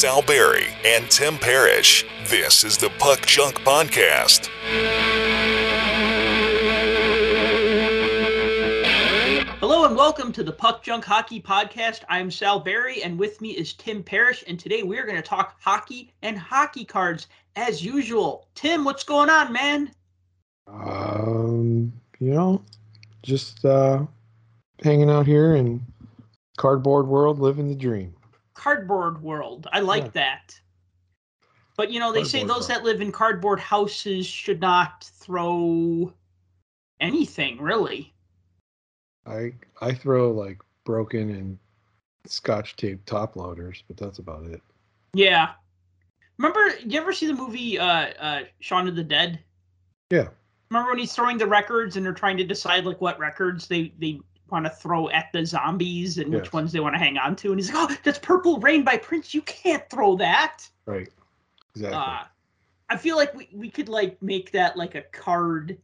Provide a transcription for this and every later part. Sal Barry and Tim Parrish. This is the Puck Junk Podcast. Hello and welcome to the Puck Junk Hockey Podcast. I'm Sal Barry and with me is Tim Parrish, and today we're going to talk hockey and hockey cards as usual. Tim, what's going on, man? Hanging out here in cardboard world, living the dream. Cardboard world. I like that. But, you know, they say those that live in cardboard houses should not throw anything, really. I throw, like, broken and scotch tape top loaders, but that's about it. Yeah. Remember, you ever see the movie Shaun of the Dead? Yeah. Remember when he's throwing the records and they're trying to decide, like, what records they want to throw at the zombies and which ones they want to hang on to? And he's like, oh, that's Purple Rain by Prince. You can't throw that. Right. Exactly. I feel like we could, like, make that, like, a card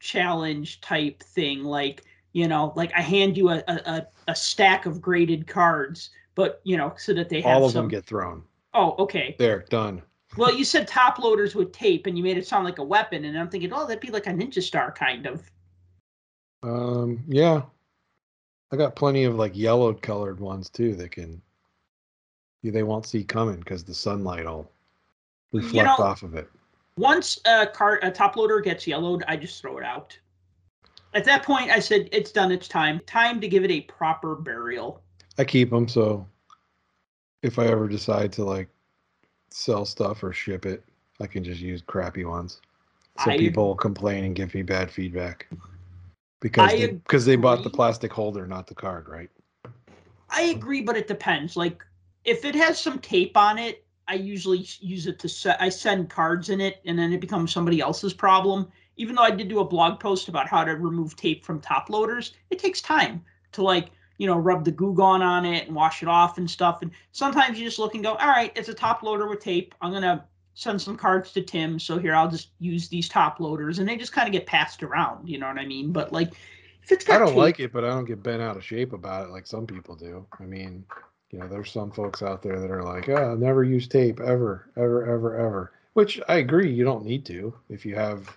challenge type thing. Like, you know, like I hand you a stack of graded cards, but, you know, so that they have them get thrown. Oh, okay. There, done. Well, you said top loaders with tape and you made it sound like a weapon. And I'm thinking, oh, that'd be like a ninja star kind of. Yeah. I got plenty of, like, yellow colored ones too that they won't see coming because the sunlight will reflect off of it. Once a top loader gets yellowed, I just throw it out. At that point, I said, it's done. It's time. Time to give it a proper burial. I keep them. So if I ever decide to, like, sell stuff or ship it, I can just use crappy ones. So people complain and give me bad feedback. Because they bought the plastic holder, not the card, right? I agree, but it depends. Like, if it has some tape on it, I usually use it I send cards in it, and then it becomes somebody else's problem. Even though I did do a blog post about how to remove tape from top loaders, it takes time to, like, you know, rub the Goo Gone on it and wash it off and stuff. And sometimes you just look and go, all right, it's a top loader with tape. I'm going to send some cards to Tim, so here, I'll just use these top loaders, and they just kind of get passed around, you know what I mean? But, like, if it's got I don't tape, like it, but I don't get bent out of shape about it like some people do. I mean, you know, there's some folks out there that are like, oh, never use tape ever, which I agree, you don't need to. If you have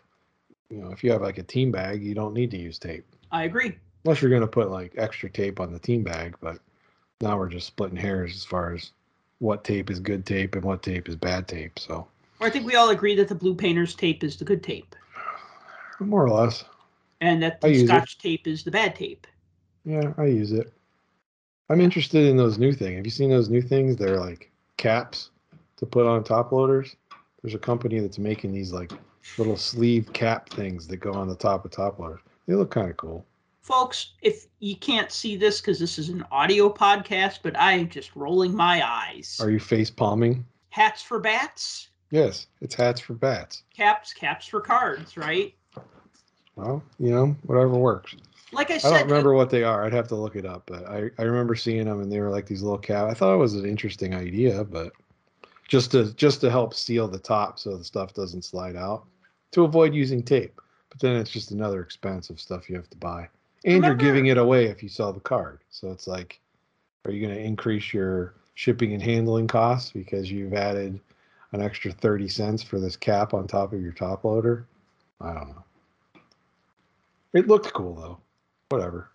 like a team bag, you don't need to use tape. I agree. Unless you're going to put, like, extra tape on the team bag, but now we're just splitting hairs as far as what tape is good tape and what tape is bad tape. So I think we all agree that the blue painter's tape is the good tape. More or less. And that the Scotch tape is the bad tape. Yeah, I use it. I'm interested in those new things. Have you seen those new things? They're like caps to put on top loaders. There's a company that's making these, like, little sleeve cap things that go on the top of top loaders. They look kind of cool. Folks, if you can't see this because this is an audio podcast, but I am just rolling my eyes. Are you face palming? Hats for bats? Yes, it's hats for bats. Caps for cards, right? Well, you know, whatever works. Like I said, I don't remember what they are. I'd have to look it up, but I remember seeing them, and they were like these little caps. I thought it was an interesting idea, but just to help seal the top so the stuff doesn't slide out, to avoid using tape. But then it's just another expensive stuff you have to buy. And you're giving it away if you sell the card. So it's like, are you going to increase your shipping and handling costs because you've added an extra 30 cents for this cap on top of your top loader? I don't know. It looked cool, though. Whatever.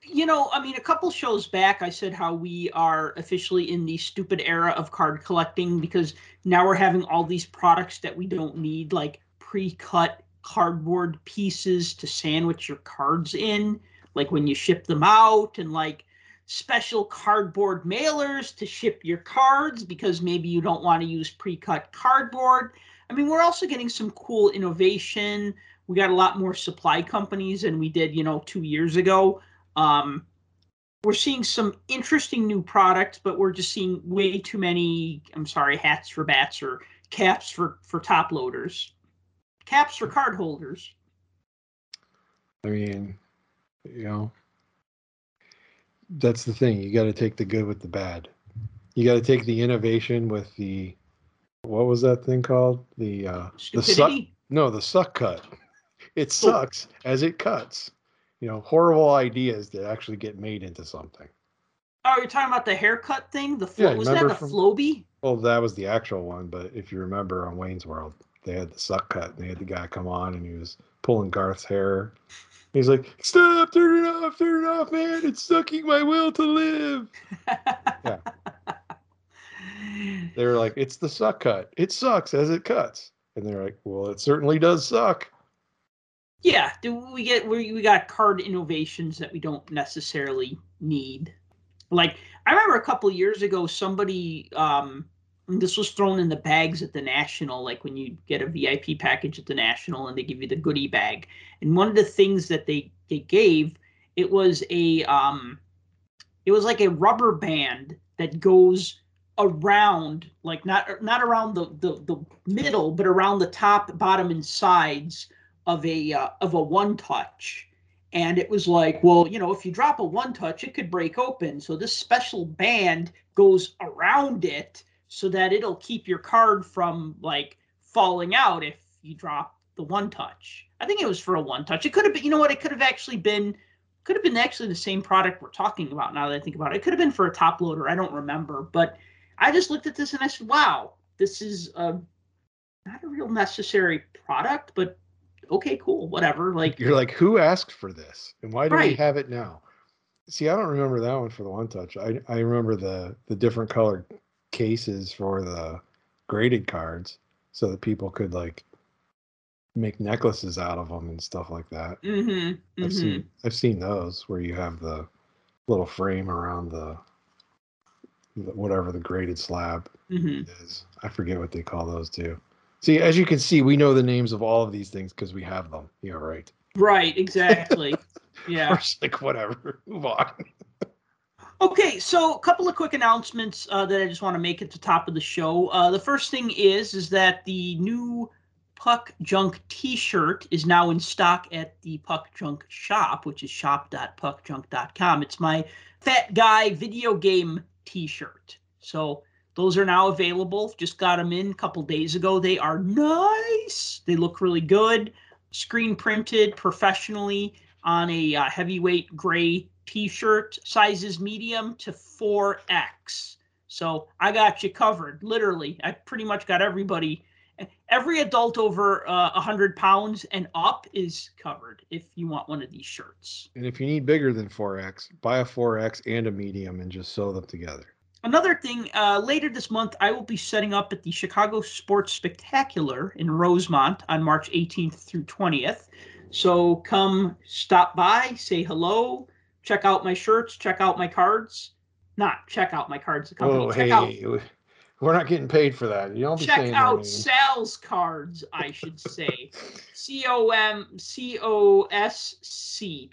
You know, I mean, a couple shows back, I said how we are officially in the stupid era of card collecting because now we're having all these products that we don't need, like pre-cut cardboard pieces to sandwich your cards in, like when you ship them out, and like special cardboard mailers to ship your cards because maybe you don't want to use pre-cut cardboard. I mean, we're also getting some cool innovation. We got a lot more supply companies than we did, you know, 2 years ago. We're seeing some interesting new products, but we're just seeing way too many, I'm sorry, hats for bats or caps for top loaders. Caps for card holders. I mean, you know, that's the thing. You got to take the good with the bad. You got to take the innovation with the, what was that thing called? The suck cut. It sucks as it cuts. You know, horrible ideas that actually get made into something. Oh, you're talking about the haircut thing? The flow, was that the Flowbee? Well, that was the actual one, but if you remember on Wayne's World, they had the suck cut, and they had the guy come on, and he was pulling Garth's hair. He's like, "Stop! Turn it off, man! It's sucking my will to live." Yeah. They were like, "It's the suck cut. It sucks as it cuts," and they're like, "Well, it certainly does suck." Yeah, we got card innovations that we don't necessarily need. Like, I remember a couple of years ago, somebody, this was thrown in the bags at the National, like when you get a VIP package at the National and they give you the goodie bag. And one of the things that they gave, it was like a rubber band that goes around, like not around the middle, but around the top, bottom, and sides of a one touch. And it was like, well, you know, if you drop a one touch, it could break open. So this special band goes around it so that it'll keep your card from like falling out if you drop the one touch. I think it was for a one touch. It could have been, you know what? It could have actually been, the same product we're talking about now that I think about it. It could have been for a top loader. I don't remember, but I just looked at this and I said, wow, this is not a real necessary product, but okay, cool, whatever. Like, you're like, who asked for this, and why do we have it now? See, I don't remember that one for the one touch. I remember the different colored cases for the graded cards, so that people could like make necklaces out of them and stuff like that. Mm-hmm. I've seen those where you have the little frame around the whatever the graded slab is. I forget what they call those too. See, as you can see, we know the names of all of these things because we have them. Yeah, right. Right, exactly. Yeah. Like, whatever. Move on. Okay, so a couple of quick announcements that I just want to make at the top of the show. The first thing is that the new Puck Junk t-shirt is now in stock at the Puck Junk shop, which is shop.puckjunk.com. It's my Fat Guy video game t-shirt. So those are now available. Just got them in a couple days ago. They are nice. They look really good. Screen printed professionally on a heavyweight gray t-shirt. Sizes medium to 4X. So I got you covered, literally. I pretty much got everybody. Every adult over 100 pounds and up is covered if you want one of these shirts. And if you need bigger than 4X, buy a 4X and a medium and just sew them together. Another thing, later this month, I will be setting up at the Chicago Sports Spectacular in Rosemont on March 18th through 20th. So come stop by, say hello, check out my shirts, check out my cards. Not check out my cards. The company. Oh, hey, we're not getting paid for that. You don't be saying. Check out Sal's cards, I should say. C-O-M-C-O-S-C.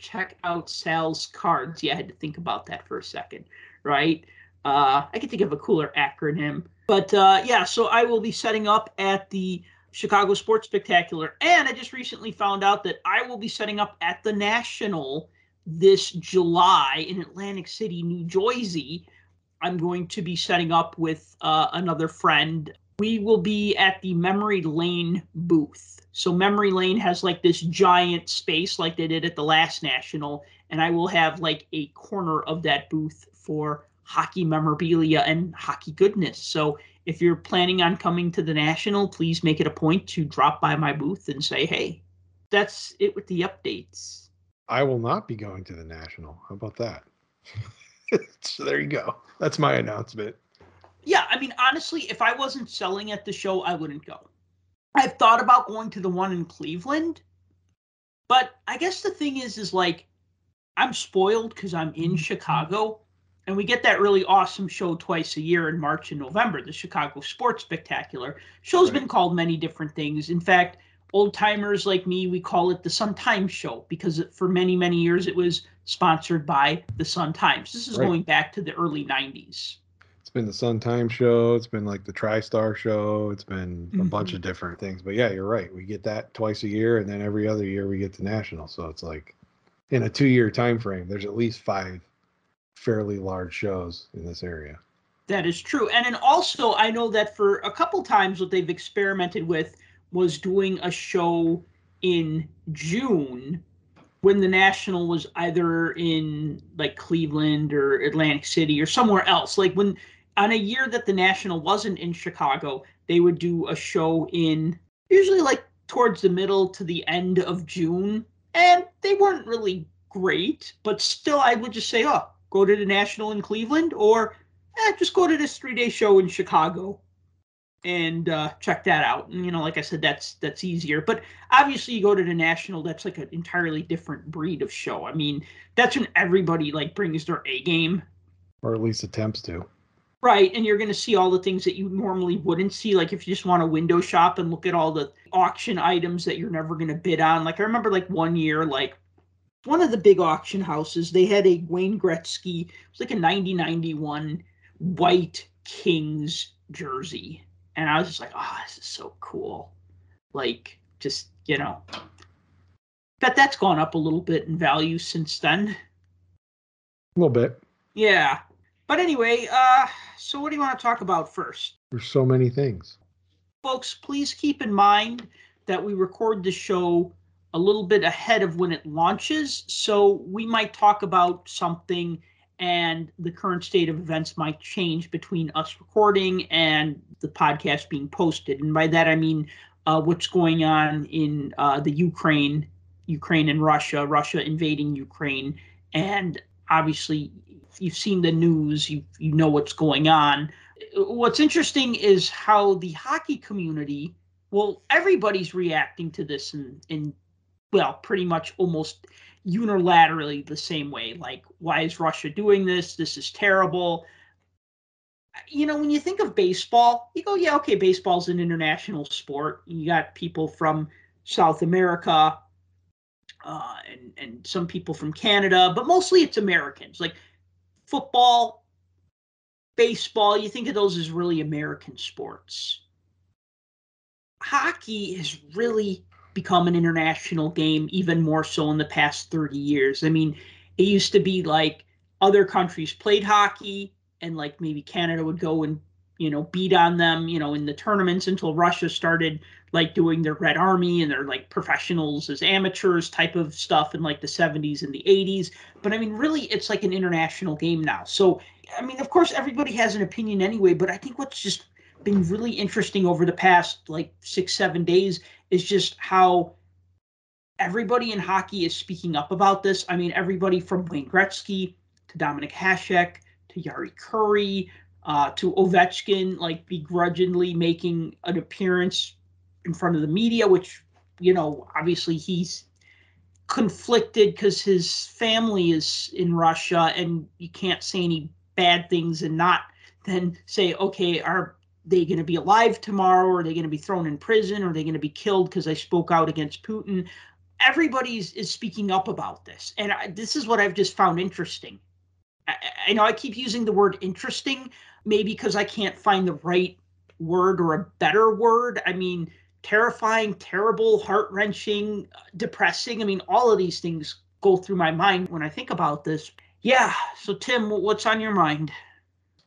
Check out Sal's cards. Yeah, I had to think about that for a second, right? I can think of a cooler acronym. But, yeah, so I will be setting up at the Chicago Sports Spectacular. And I just recently found out that I will be setting up at the National this July in Atlantic City, New Jersey. I'm going to be setting up with another friend. We will be at the Memory Lane booth. So Memory Lane has, like, this giant space like they did at the last National. And I will have, like, a corner of that booth for hockey memorabilia and hockey goodness. So if you're planning on coming to the National, please make it a point to drop by my booth and say, hey, that's it with the updates. I will not be going to the National. How about that? So there you go. That's my announcement. Yeah, I mean, honestly, if I wasn't selling at the show, I wouldn't go. I've thought about going to the one in Cleveland, but I guess the thing is like, I'm spoiled because I'm in Chicago. And we get that really awesome show twice a year in March and November, the Chicago Sports Spectacular. Show's been called many different things. In fact, old-timers like me, we call it the Sun Times Show because for many, many years it was sponsored by the Sun Times. This is going back to the early 90s. It's been the Sun Times Show. It's been like the TriStar Show. It's been a bunch of different things. But, yeah, you're right. We get that twice a year, and then every other year we get the National. So it's like in a two-year time frame, there's at least five fairly large shows in this area. That is true. And then also I know that for a couple times what they've experimented with was doing a show in June when the National was either in like Cleveland or Atlantic City or somewhere else. Like when on a year that the National wasn't in Chicago, they would do a show in usually like towards the middle to the end of June. And they weren't really great, but still I would just say, oh, go to the National in Cleveland, or just go to this 3-day show in Chicago and check that out. And, you know, like I said, that's easier. But obviously you go to the National, that's like an entirely different breed of show. I mean, that's when everybody like brings their A game. Or at least attempts to. Right, and you're going to see all the things that you normally wouldn't see, like if you just want to window shop and look at all the auction items that you're never going to bid on. Like I remember like one year, like one of the big auction houses, they had a Wayne Gretzky, it was like a 1991 white Kings jersey. And I was just like, oh, this is so cool. Like, just, you know, bet that's gone up a little bit in value since then. A little bit. Yeah. But anyway, so what do you want to talk about first? There's so many things. Folks, please keep in mind that we record the show a little bit ahead of when it launches. So we might talk about something and the current state of events might change between us recording and the podcast being posted. And by that, I mean what's going on in the Ukraine and Russia invading Ukraine. And obviously, you've seen the news, you know what's going on. What's interesting is how the hockey community, well, everybody's reacting to this in well, pretty much almost unilaterally the same way. Like, why is Russia doing this? This is terrible. You know, when you think of baseball, you go, yeah, okay, baseball's an international sport. You got people from South America and some people from Canada, but mostly it's Americans. Like, football, baseball, you think of those as really American sports. Hockey has really become an international game, even more so in the past 30 years. I mean, it used to be like other countries played hockey and like maybe Canada would go and, you know, beat on them, you know, in the tournaments until Russia started like doing their Red Army and their like professionals as amateurs type of stuff in like the 70s and the 80s. But I mean, really, it's like an international game now. So, I mean, of course, everybody has an opinion anyway, but I think what's just been really interesting over the past like 6-7 days is just how everybody in hockey is speaking up about this. I mean, everybody from Wayne Gretzky to Dominik Hasek to Jari Kurri, to Ovechkin, like begrudgingly making an appearance in front of the media, which, you know, obviously he's conflicted because his family is in Russia and you can't say any bad things and not then say, okay, are they going to be alive tomorrow? Are they going to be thrown in prison? Are they going to be killed because I spoke out against Putin? Everybody is speaking up about this. And this is what I've just found interesting. I know I keep using the word interesting, maybe because I can't find the right word or a better word. I mean, terrifying, terrible, heart-wrenching, depressing. I mean, all of these things go through my mind when I think about this. Yeah. So, Tim, what's on your mind?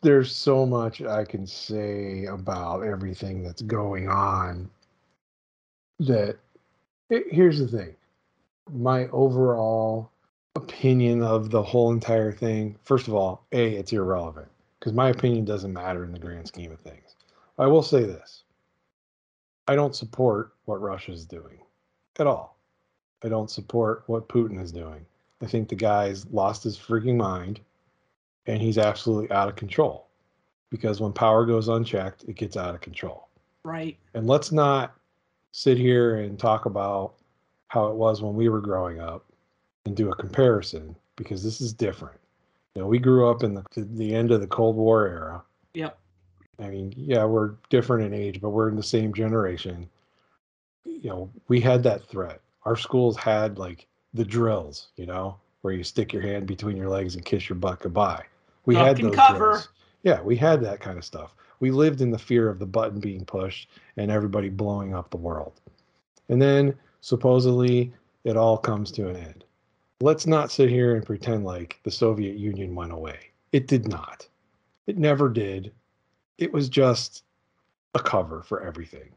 There's so much I can say about everything that's going on that here's the thing. My overall opinion of the whole entire thing, first of all, A, it's irrelevant because my opinion doesn't matter in the grand scheme of things. I will say this. I don't support what Russia is doing at all. I don't support what Putin is doing. I think the guy's lost his freaking mind and he's absolutely out of control because when power goes unchecked, it gets out of control. Right. And let's not sit here and talk about how it was when we were growing up and do a comparison because this is different. You know, we grew up in the end of the Cold War era. Yep. I mean, yeah, we're different in age, but we're in the same generation. You know, we had that threat. Our schools had like the drills, you know, where you stick your hand between your legs and kiss your butt goodbye. We had those drills. Yeah, we had that kind of stuff. We lived in the fear of the button being pushed and everybody blowing up the world. And then supposedly it all comes to an end. Let's not sit here and pretend like the Soviet Union went away. It did not. It never did. It was just a cover for everything.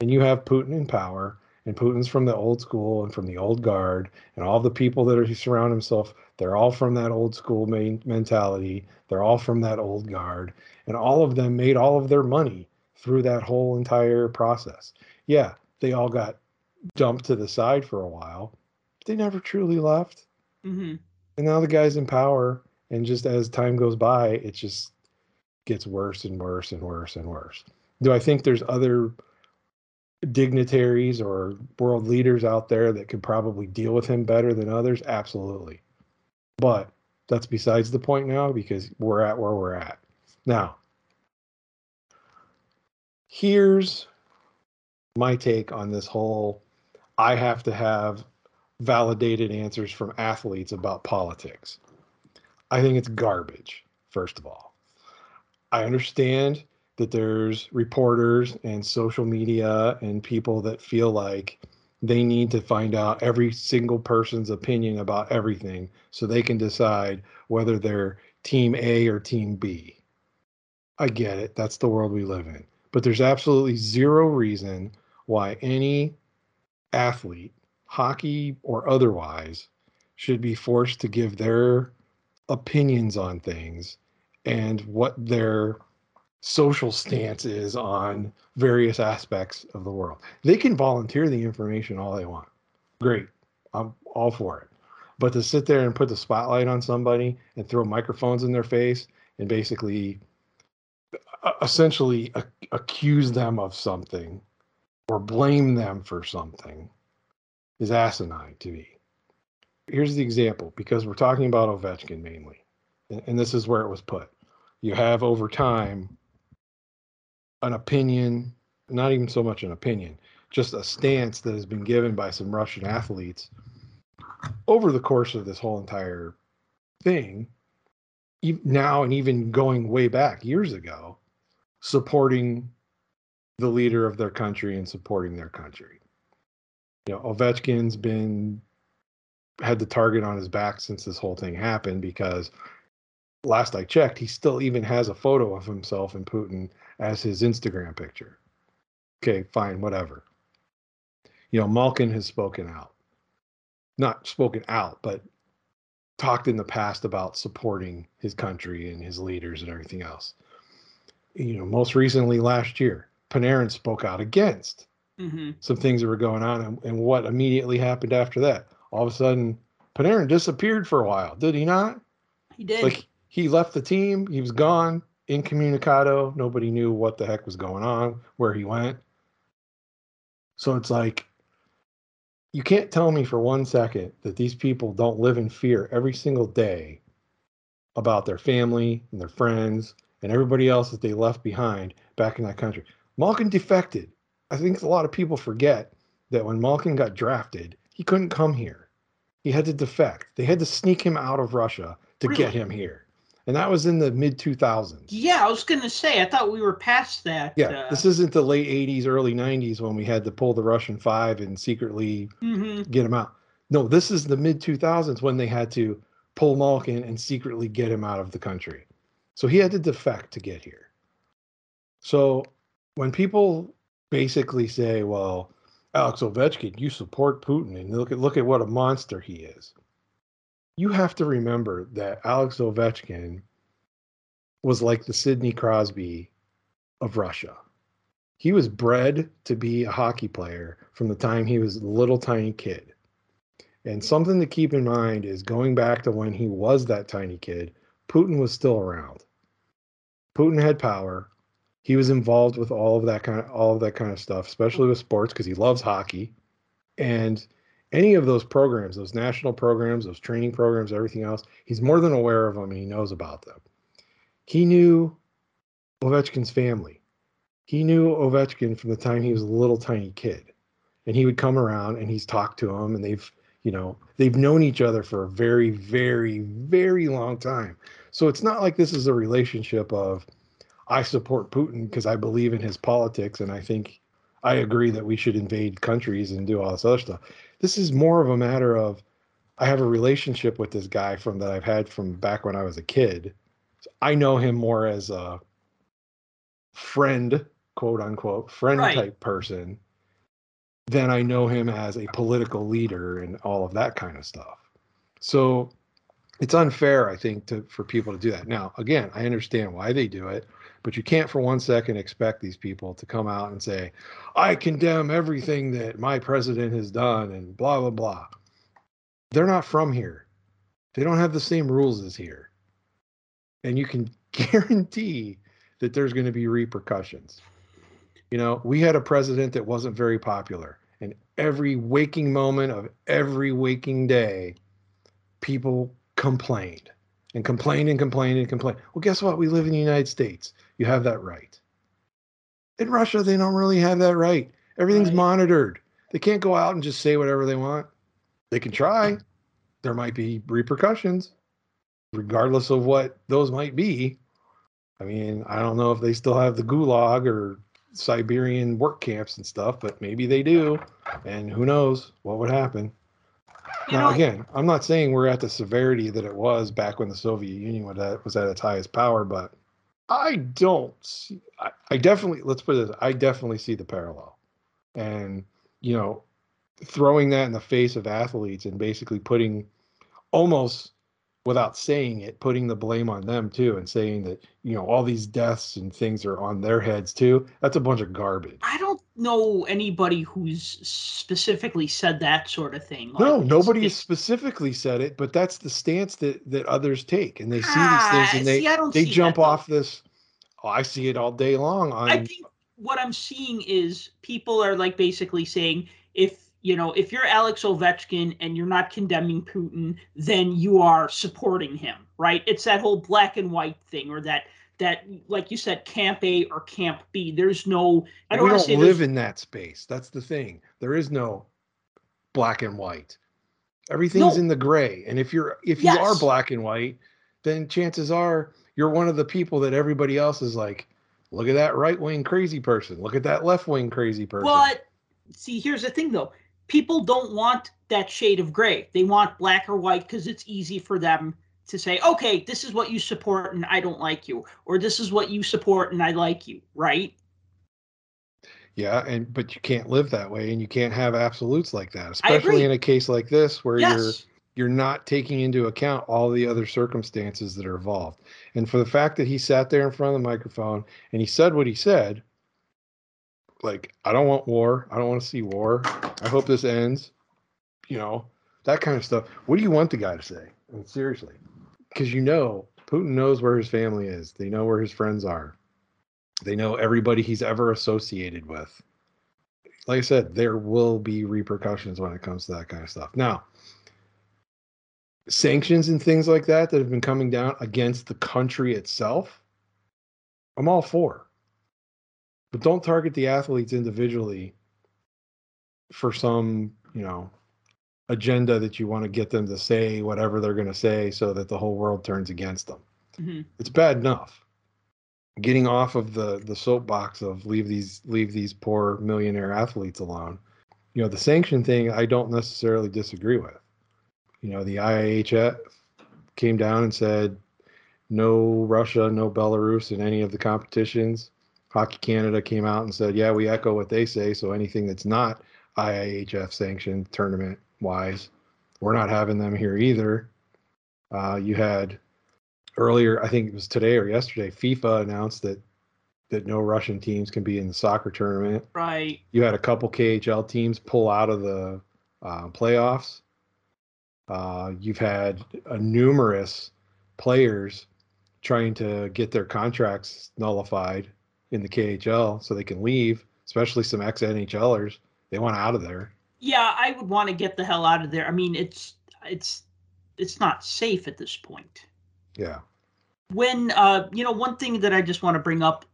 And you have Putin in power, and Putin's from the old school and from the old guard, and all the people that are surround himself, they're all from that old school mentality. They're all from that old guard, and all of them made all of their money through that whole entire process. Yeah, they all got dumped to the side for a while, but they never truly left. Mm-hmm. And now the guy's in power, and just as time goes by, it just gets worse and worse and worse and worse. Do I think there's other dignitaries or world leaders out there that could probably deal with him better than others? Absolutely. But that's besides the point now, because we're at where we're at. Now, here's my take on this whole, I have to have validated answers from athletes about politics. I think it's garbage, first of all. I understand that there's reporters and social media and people that feel like they need to find out every single person's opinion about everything so they can decide whether they're team A or team B. I get it. That's the world we live in. But there's absolutely zero reason why any athlete, hockey or otherwise, should be forced to give their opinions on things and what their social stance is on various aspects of the world. They can volunteer the information all they want. Great. I'm all for it. But to sit there and put the spotlight on somebody and throw microphones in their face and basically essentially accuse them of something or blame them for something is asinine to me. Here's the example, because we're talking about Ovechkin mainly, and this is where it was put. You have over time an opinion, not even so much an opinion, just a stance that has been given by some Russian athletes over the course of this whole entire thing, now and even going way back years ago, supporting the leader of their country and supporting their country. You know, Ovechkin's had the target on his back since this whole thing happened, because last I checked, he still even has a photo of himself and Putin as his Instagram picture. Okay, fine, whatever. You know, Malkin has spoken out. Not spoken out, but talked in the past about supporting his country and his leaders and everything else. You know, most recently last year, Panarin spoke out against some things that were going on, and what immediately happened after that. All of a sudden, Panarin disappeared for a while, did he not? He did. Like, he left the team. He was gone, incommunicado. Nobody knew what the heck was going on, where he went. So it's like, you can't tell me for 1 second that these people don't live in fear every single day about their family and their friends and everybody else that they left behind back in that country. Malkin defected. I think a lot of people forget that when Malkin got drafted, he couldn't come here. He had to defect. They had to sneak him out of Russia to get him here. And that was in the mid-2000s. Yeah, I was going to say, I thought we were past that. Yeah, this isn't the late 80s, early 90s when we had to pull the Russian five and secretly get him out. No, this is the mid-2000s when they had to pull Malkin and secretly get him out of the country. So he had to defect to get here. So when people basically say, well, Alex Ovechkin, you support Putin, and look at what a monster he is. You have to remember that Alex Ovechkin was like the Sidney Crosby of Russia. He was bred to be a hockey player from the time he was a little tiny kid. And something to keep in mind is, going back to when he was that tiny kid, Putin was still around. Putin had power. He was involved with all of that kind of stuff, especially with sports, because he loves hockey. And any of those programs, those national programs, those training programs, everything else, he's more than aware of them, and he knows about them. He knew Ovechkin's family. He knew Ovechkin from the time he was a little tiny kid. And he would come around, and he's talked to him, and they've known each other for a very, very, very long time. So it's not like this is a relationship of, I support Putin because I believe in his politics, and I agree that we should invade countries and do all this other stuff. This is more of a matter of, I have a relationship with this guy that I've had from back when I was a kid. So I know him more as a friend, quote unquote, friend type person. then I know him as a political leader and all of that kind of stuff. So it's unfair, I think, for people to do that. Now, again, I understand why they do it, but you can't for one second expect these people to come out and say, I condemn everything that my president has done and blah, blah, blah. They're not from here. They don't have the same rules as here. And you can guarantee that there's going to be repercussions. You know, we had a president that wasn't very popular, and every waking moment of every waking day, people complained and complained and complained and complained. Well, guess what? We live in the United States. You have that right. In Russia, they don't really have that right. Everything's monitored. They can't go out and just say whatever they want. They can try. There might be repercussions, regardless of what those might be. I mean, I don't know if they still have the gulag or Siberian work camps and stuff, but maybe they do. And who knows what would happen. Now, again, I'm not saying we're at the severity that it was back when the Soviet Union was at its highest power, but I don't see, I definitely, let's put it this, I definitely see the parallel. And, you know, throwing that in the face of athletes and basically putting, almost without saying it, putting the blame on them too, and saying that, you know, all these deaths and things are on their heads too. That's a bunch of garbage. I don't know anybody who's specifically said that sort of thing. Like, no, nobody has specifically said it, but that's the stance that others take, and they see these things and they jump off this. Oh, I see it all day long. I think what I'm seeing is people are like basically saying, if you're Alex Ovechkin and you're not condemning Putin, then you are supporting him, right? It's that whole black and white thing, or that like you said, camp A or camp B. There's no, we don't live in that space. That's the thing. There is no black and white. Everything's in the gray. And if you are black and white, then chances are you're one of the people that everybody else is like, look at that right wing crazy person. Look at that left wing crazy person. But see, here's the thing though. People don't want that shade of gray. They want black or white because it's easy for them to say, okay, this is what you support and I don't like you, or this is what you support and I like you, right? Yeah, but you can't live that way, and you can't have absolutes like that, especially in a case like this where you're not taking into account all the other circumstances that are involved. And for the fact that he sat there in front of the microphone and he said what he said, like, I don't want war. I don't want to see war. I hope this ends. You know, that kind of stuff. What do you want the guy to say? I mean, seriously. Because, you know, Putin knows where his family is. They know where his friends are. They know everybody he's ever associated with. Like I said, there will be repercussions when it comes to that kind of stuff. Now, sanctions and things like that have been coming down against the country itself, I'm all for. But don't target the athletes individually for some, you know, agenda that you want to get them to say whatever they're going to say so that the whole world turns against them. Mm-hmm. It's bad enough. Getting off of the soapbox of leave these poor millionaire athletes alone. You know, the sanction thing, I don't necessarily disagree with. You know, the IIHF came down and said, no Russia, no Belarus in any of the competitions. Hockey Canada came out and said, yeah, we echo what they say, so anything that's not IIHF sanctioned tournament-wise, we're not having them here either. You had earlier, I think it was today or yesterday, FIFA announced that no Russian teams can be in the soccer tournament. Right. You had a couple KHL teams pull out of the playoffs. You've had numerous players trying to get their contracts nullified in the KHL so they can leave, especially some ex-NHLers. They want out of there. Yeah, I would want to get the hell out of there. I mean, it's not safe at this point. Yeah. When, one thing that I just want to bring up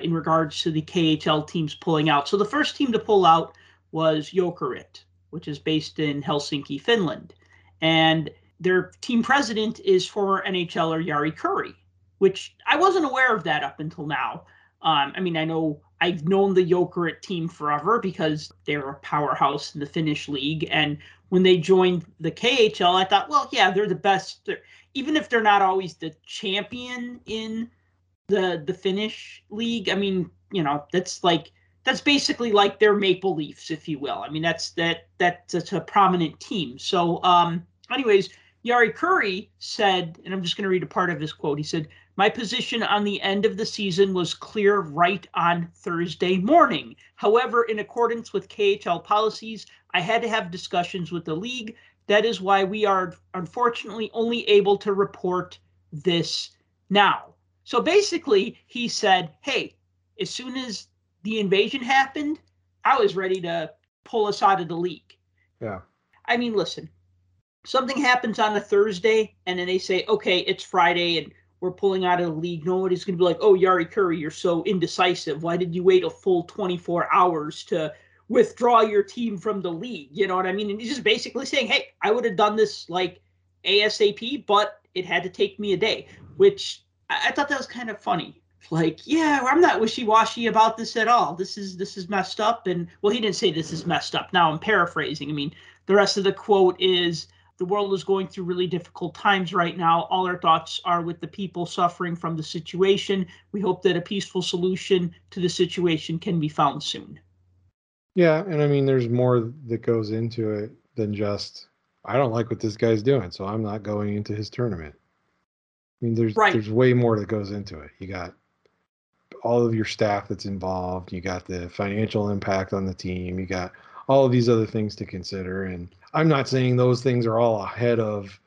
in regards to the KHL teams pulling out. So the first team to pull out was Jokerit, which is based in Helsinki, Finland. And their team president is former NHLer Jari Kurri, which I wasn't aware of that up until now. I've known the Jokerit team forever because they're a powerhouse in the Finnish league. And when they joined the KHL, I thought, well, yeah, they're the best. Even if they're not always the champion in the Finnish league, I mean, you know, that's like that's basically like their Maple Leafs, if you will. I mean, that's a prominent team. So anyways, Jari Kurri said, and I'm just going to read a part of his quote. He said, "My position on the end of the season was clear right on Thursday morning. However, in accordance with KHL policies, I had to have discussions with the league. That is why we are unfortunately only able to report this now." So basically he said, hey, as soon as the invasion happened, I was ready to pull us out of the league. Yeah. I mean, listen, something happens on a Thursday and then they say, okay, it's Friday and we're pulling out of the league. Nobody's going to be like, oh, Jari Kurri, you're so indecisive. Why did you wait a full 24 hours to withdraw your team from the league? You know what I mean? And he's just basically saying, hey, I would have done this like ASAP, but it had to take me a day, which I thought that was kind of funny. Like, yeah, I'm not wishy-washy about this at all. This is messed up. And, well, he didn't say this is messed up. Now I'm paraphrasing. I mean, the rest of the quote is, the world is going through really difficult times right now. All our thoughts are with the people suffering from the situation. We hope that a peaceful solution to the situation can be found soon. Yeah, and I mean, there's more that goes into it than just, I don't like what this guy's doing, so I'm not going into his tournament. I mean, there's way more that goes into it. You got all of your staff that's involved. You got the financial impact on the team. You got all of these other things to consider. And I'm not saying those things are all ahead of,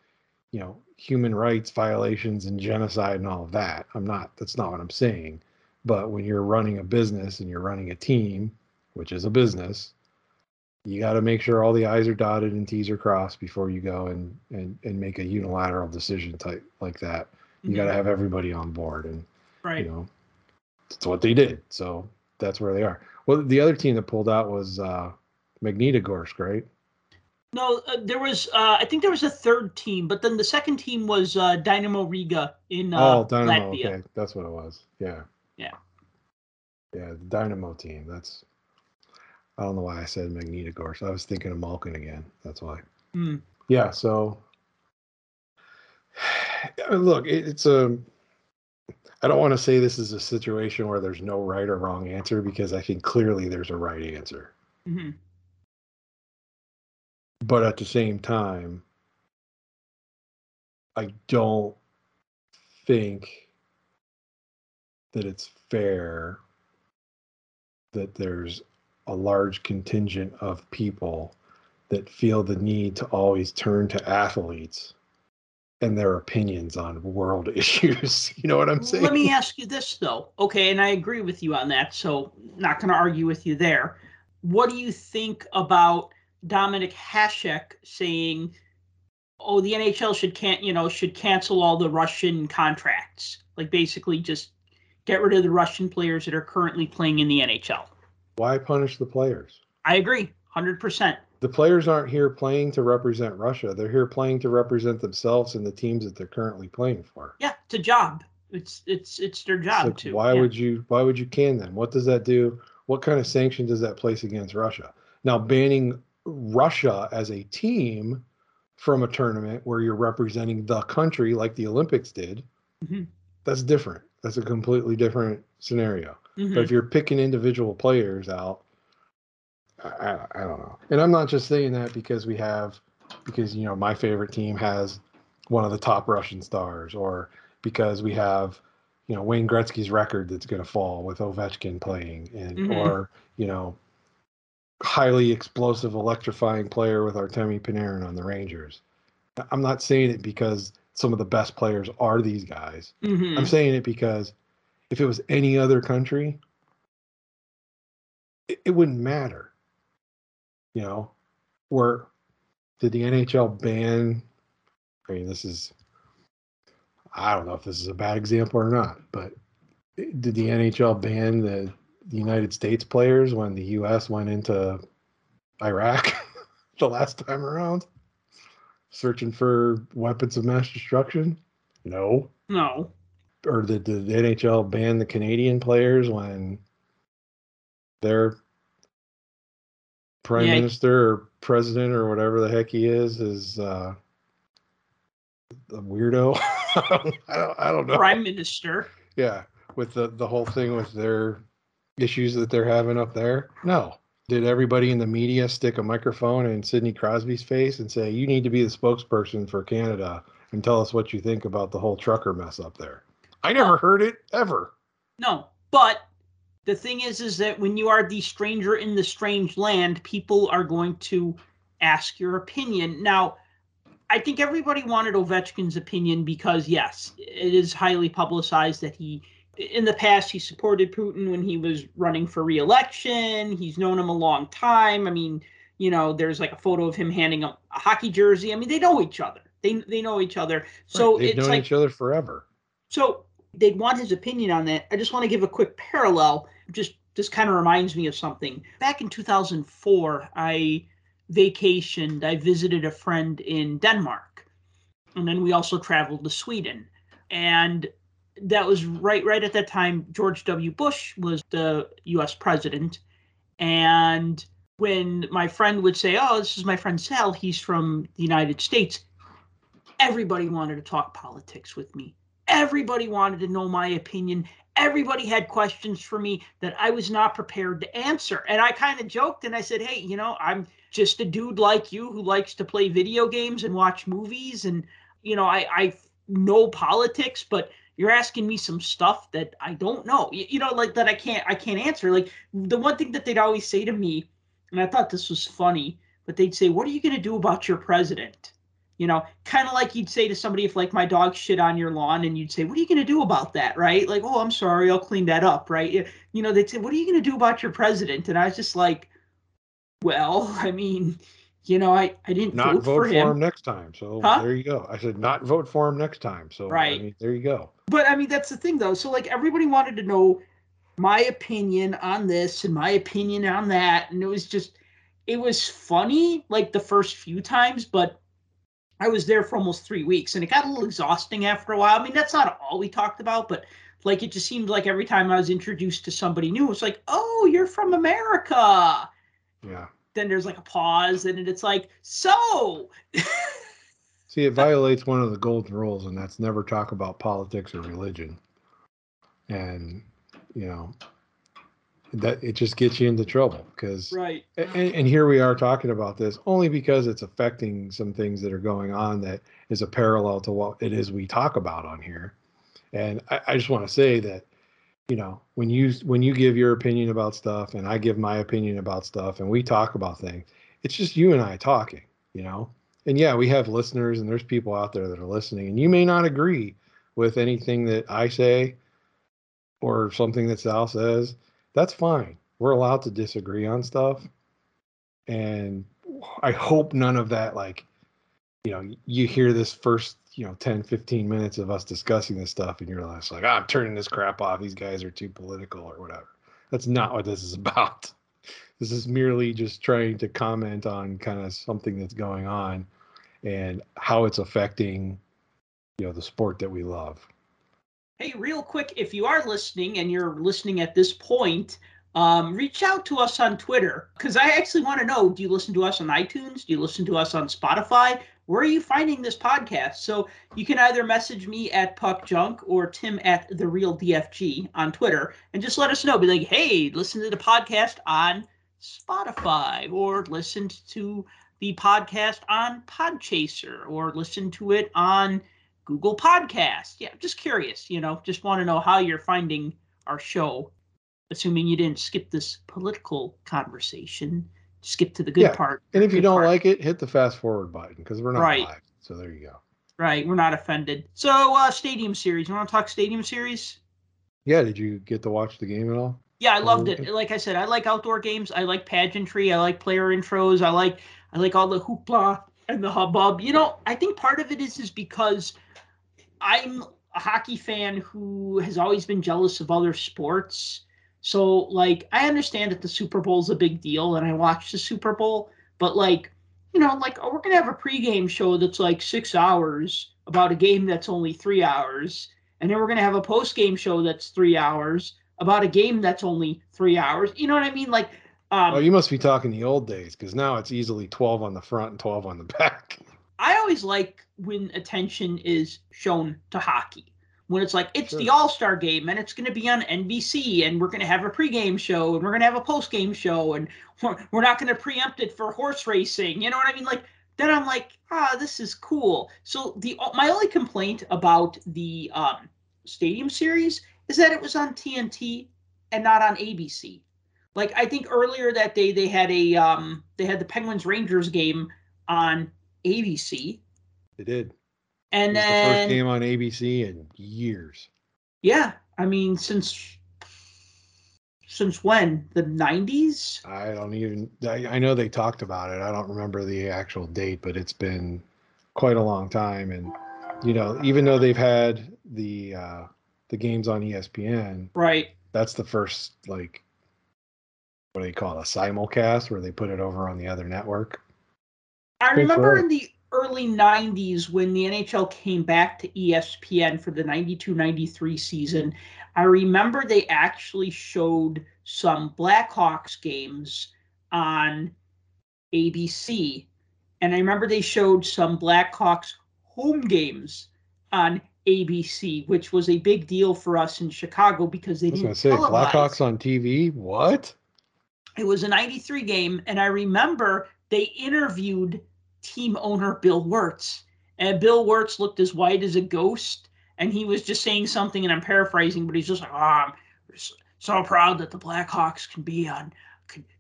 you know, human rights violations and genocide and all of that. That's not what I'm saying. But when you're running a business and you're running a team, which is a business, you got to make sure all the I's are dotted and T's are crossed before you go and make a unilateral decision type like that. You got to have everybody on board. And, you know, that's what they did. So that's where they are. Well, the other team that pulled out was Magnitogorsk, right? No, I think there was a third team, but then the second team was Dynamo Riga in Dynamo, Latvia. Okay. That's what it was. Yeah. Yeah. Yeah, the Dynamo team. I don't know why I said Magnitogorsk. I was thinking of Malkin again. That's why. Mm. Yeah, so look, I don't want to say this is a situation where there's no right or wrong answer, because I think clearly there's a right answer. Mm-hmm. But at the same time, I don't think that it's fair that there's a large contingent of people that feel the need to always turn to athletes and their opinions on world issues. You know what I'm saying? Let me ask you this, though. Okay, and I agree with you on that, so not going to argue with you there. What do you think about Dominik Hasek saying, oh, the NHL should cancel all the Russian contracts? Like, basically just get rid of the Russian players that are currently playing in the NHL. Why punish the players? I agree, 100%. The players aren't here playing to represent Russia. They're here playing to represent themselves and the teams that they're currently playing for. Yeah, it's a job. It's their job, like, too. Why would you can them? What does that do? What kind of sanction does that place against Russia? Now, banning Russia as a team from a tournament where you're representing the country, like the Olympics did, that's different. That's a completely different scenario. Mm-hmm. But if you're picking individual players out, I don't know. And I'm not just saying that because you know, my favorite team has one of the top Russian stars, or because we have, you know, Wayne Gretzky's record that's going to fall with Ovechkin playing, and or, you know, highly explosive, electrifying player with Artemi Panarin on the Rangers. I'm not saying it because some of the best players are these guys. I'm saying it because if it was any other country, it wouldn't matter. You know, did the NHL ban? I mean, I don't know if this is a bad example or not, but did the NHL ban the United States players when the U.S. went into Iraq the last time around, searching for weapons of mass destruction? No. Or did the NHL ban the Canadian players when their prime minister or president or whatever the heck he is a weirdo? I don't know. Prime minister. Yeah, with the whole thing with their issues that they're having up there? No. Did everybody in the media stick a microphone in Sidney Crosby's face and say, you need to be the spokesperson for Canada and tell us what you think about the whole trucker mess up there? I never heard it, ever. No, but the thing is that when you are the stranger in the strange land, people are going to ask your opinion. Now, I think everybody wanted Ovechkin's opinion because, yes, it is highly publicized that he – in the past, he supported Putin when he was running for re-election. He's known him a long time. I mean, you know, there's like a photo of him handing out a hockey jersey. I mean, they know each other. They know each other. So they've known each other forever. So they'd want his opinion on that. I just want to give a quick parallel. Just this kind of reminds me of something. Back in 2004, I vacationed. I visited a friend in Denmark, and then we also traveled to Sweden. And that was right at that time, George W. Bush was the U.S. president. And when my friend would say, oh, this is my friend Sal, he's from the United States, everybody wanted to talk politics with me. Everybody wanted to know my opinion. Everybody had questions for me that I was not prepared to answer. And I kind of joked and I said, hey, you know, I'm just a dude like you who likes to play video games and watch movies. And, you know, I know politics, but you're asking me some stuff that I don't know, you know, like that I can't answer. Like the one thing that they'd always say to me, and I thought this was funny, but they'd say, what are you going to do about your president? You know, kind of like you'd say to somebody, if like my dog shit on your lawn and you'd say, what are you going to do about that? Right? Like, oh, I'm sorry, I'll clean that up. Right. You know, they'd say, what are you going to do about your president? And I was just like, well, I mean, you know, I didn't vote for him next time. So there you go. I said, not vote for him next time. So right. I mean, there you go. But I mean, that's the thing though. So like everybody wanted to know my opinion on this and my opinion on that. And it was just, it was funny like the first few times, but I was there for almost 3 weeks and it got a little exhausting after a while. I mean, that's not all we talked about, but like, it just seemed like every time I was introduced to somebody new, it's like, oh, you're from America. Yeah. Then there's like a pause and it's like, so see, it violates one of the golden rules, and that's never talk about politics or religion. And, you know, that it just gets you into trouble because right. And here we are talking about this only because it's affecting some things that are going on that is a parallel to what it is we talk about on here. And I just want to say that, you know, when you give your opinion about stuff and I give my opinion about stuff and we talk about things, it's just you and I talking, you know. And yeah, we have listeners and there's people out there that are listening and you may not agree with anything that I say or something that Sal says. That's fine. We're allowed to disagree on stuff. And I hope none of that, like, you know, you hear this first, you know, 10, 15 minutes of us discussing this stuff and you're like, oh, I'm turning this crap off. These guys are too political or whatever. That's not what this is about. This is merely just trying to comment on kind of something that's going on and how it's affecting, you know, the sport that we love. Hey, real quick, if you are listening and you're listening at this point, reach out to us on Twitter because I actually want to know, do you listen to us on iTunes? Do you listen to us on Spotify? Where are you finding this podcast? So you can either message me at Puck Junk or Tim at The Real DFG on Twitter and just let us know. Be like, hey, listen to the podcast on Spotify or listen to the podcast on Podchaser or listen to it on Google Podcasts. Yeah, just curious, you know, just want to know how you're finding our show, assuming you didn't skip this political conversation. Skip to the good part. And if you don't like it, hit the fast forward button because we're not live. So there you go. Right. We're not offended. So Stadium Series. You want to talk Stadium Series? Yeah. Did you get to watch the game at all? Yeah, I loved it. Like I said, I like outdoor games. I like pageantry. I like player intros. I like all the hoopla and the hubbub. You know, I think part of it is because I'm a hockey fan who has always been jealous of other sports. So, like, I understand that the Super Bowl is a big deal, and I watched the Super Bowl, but, like, you know, like, oh, we're going to have a pregame show that's, like, 6 hours about a game that's only 3 hours, and then we're going to have a postgame show that's 3 hours about a game that's only 3 hours. You know what I mean? Like, oh, you must be talking the old days, because now it's easily 12 on the front and 12 on the back. I always like when attention is shown to hockey. when it's like, it's the All-Star Game and it's going to be on NBC and we're going to have a pregame show and we're going to have a postgame show and we're not going to preempt it for horse racing. You know what I mean? Like, then I'm like, this is cool. So my only complaint about the Stadium Series is that it was on TNT and not on ABC. Like, I think earlier that day they had the Penguins Rangers game on ABC. They did. And then the first game on ABC in years. Yeah, I mean, since when? The 90s? I know they talked about it. I don't remember the actual date, but it's been quite a long time. And you know, even though they've had the games on ESPN, right? That's the first, like, what do they call it? A simulcast where they put it over on the other network. I remember in the early 90s when the NHL came back to ESPN for the 92-93 season, I remember they actually showed some Blackhawks games on ABC. And I remember they showed some Blackhawks home games on ABC, which was a big deal for us in Chicago because they didn't televise. Blackhawks on TV? What? It was a 93 game, and I remember they interviewed team owner Bill Wirtz, and Bill Wirtz looked as white as a ghost, and he was just saying something, and I'm paraphrasing, but he's just like, I'm so proud that the Blackhawks can be on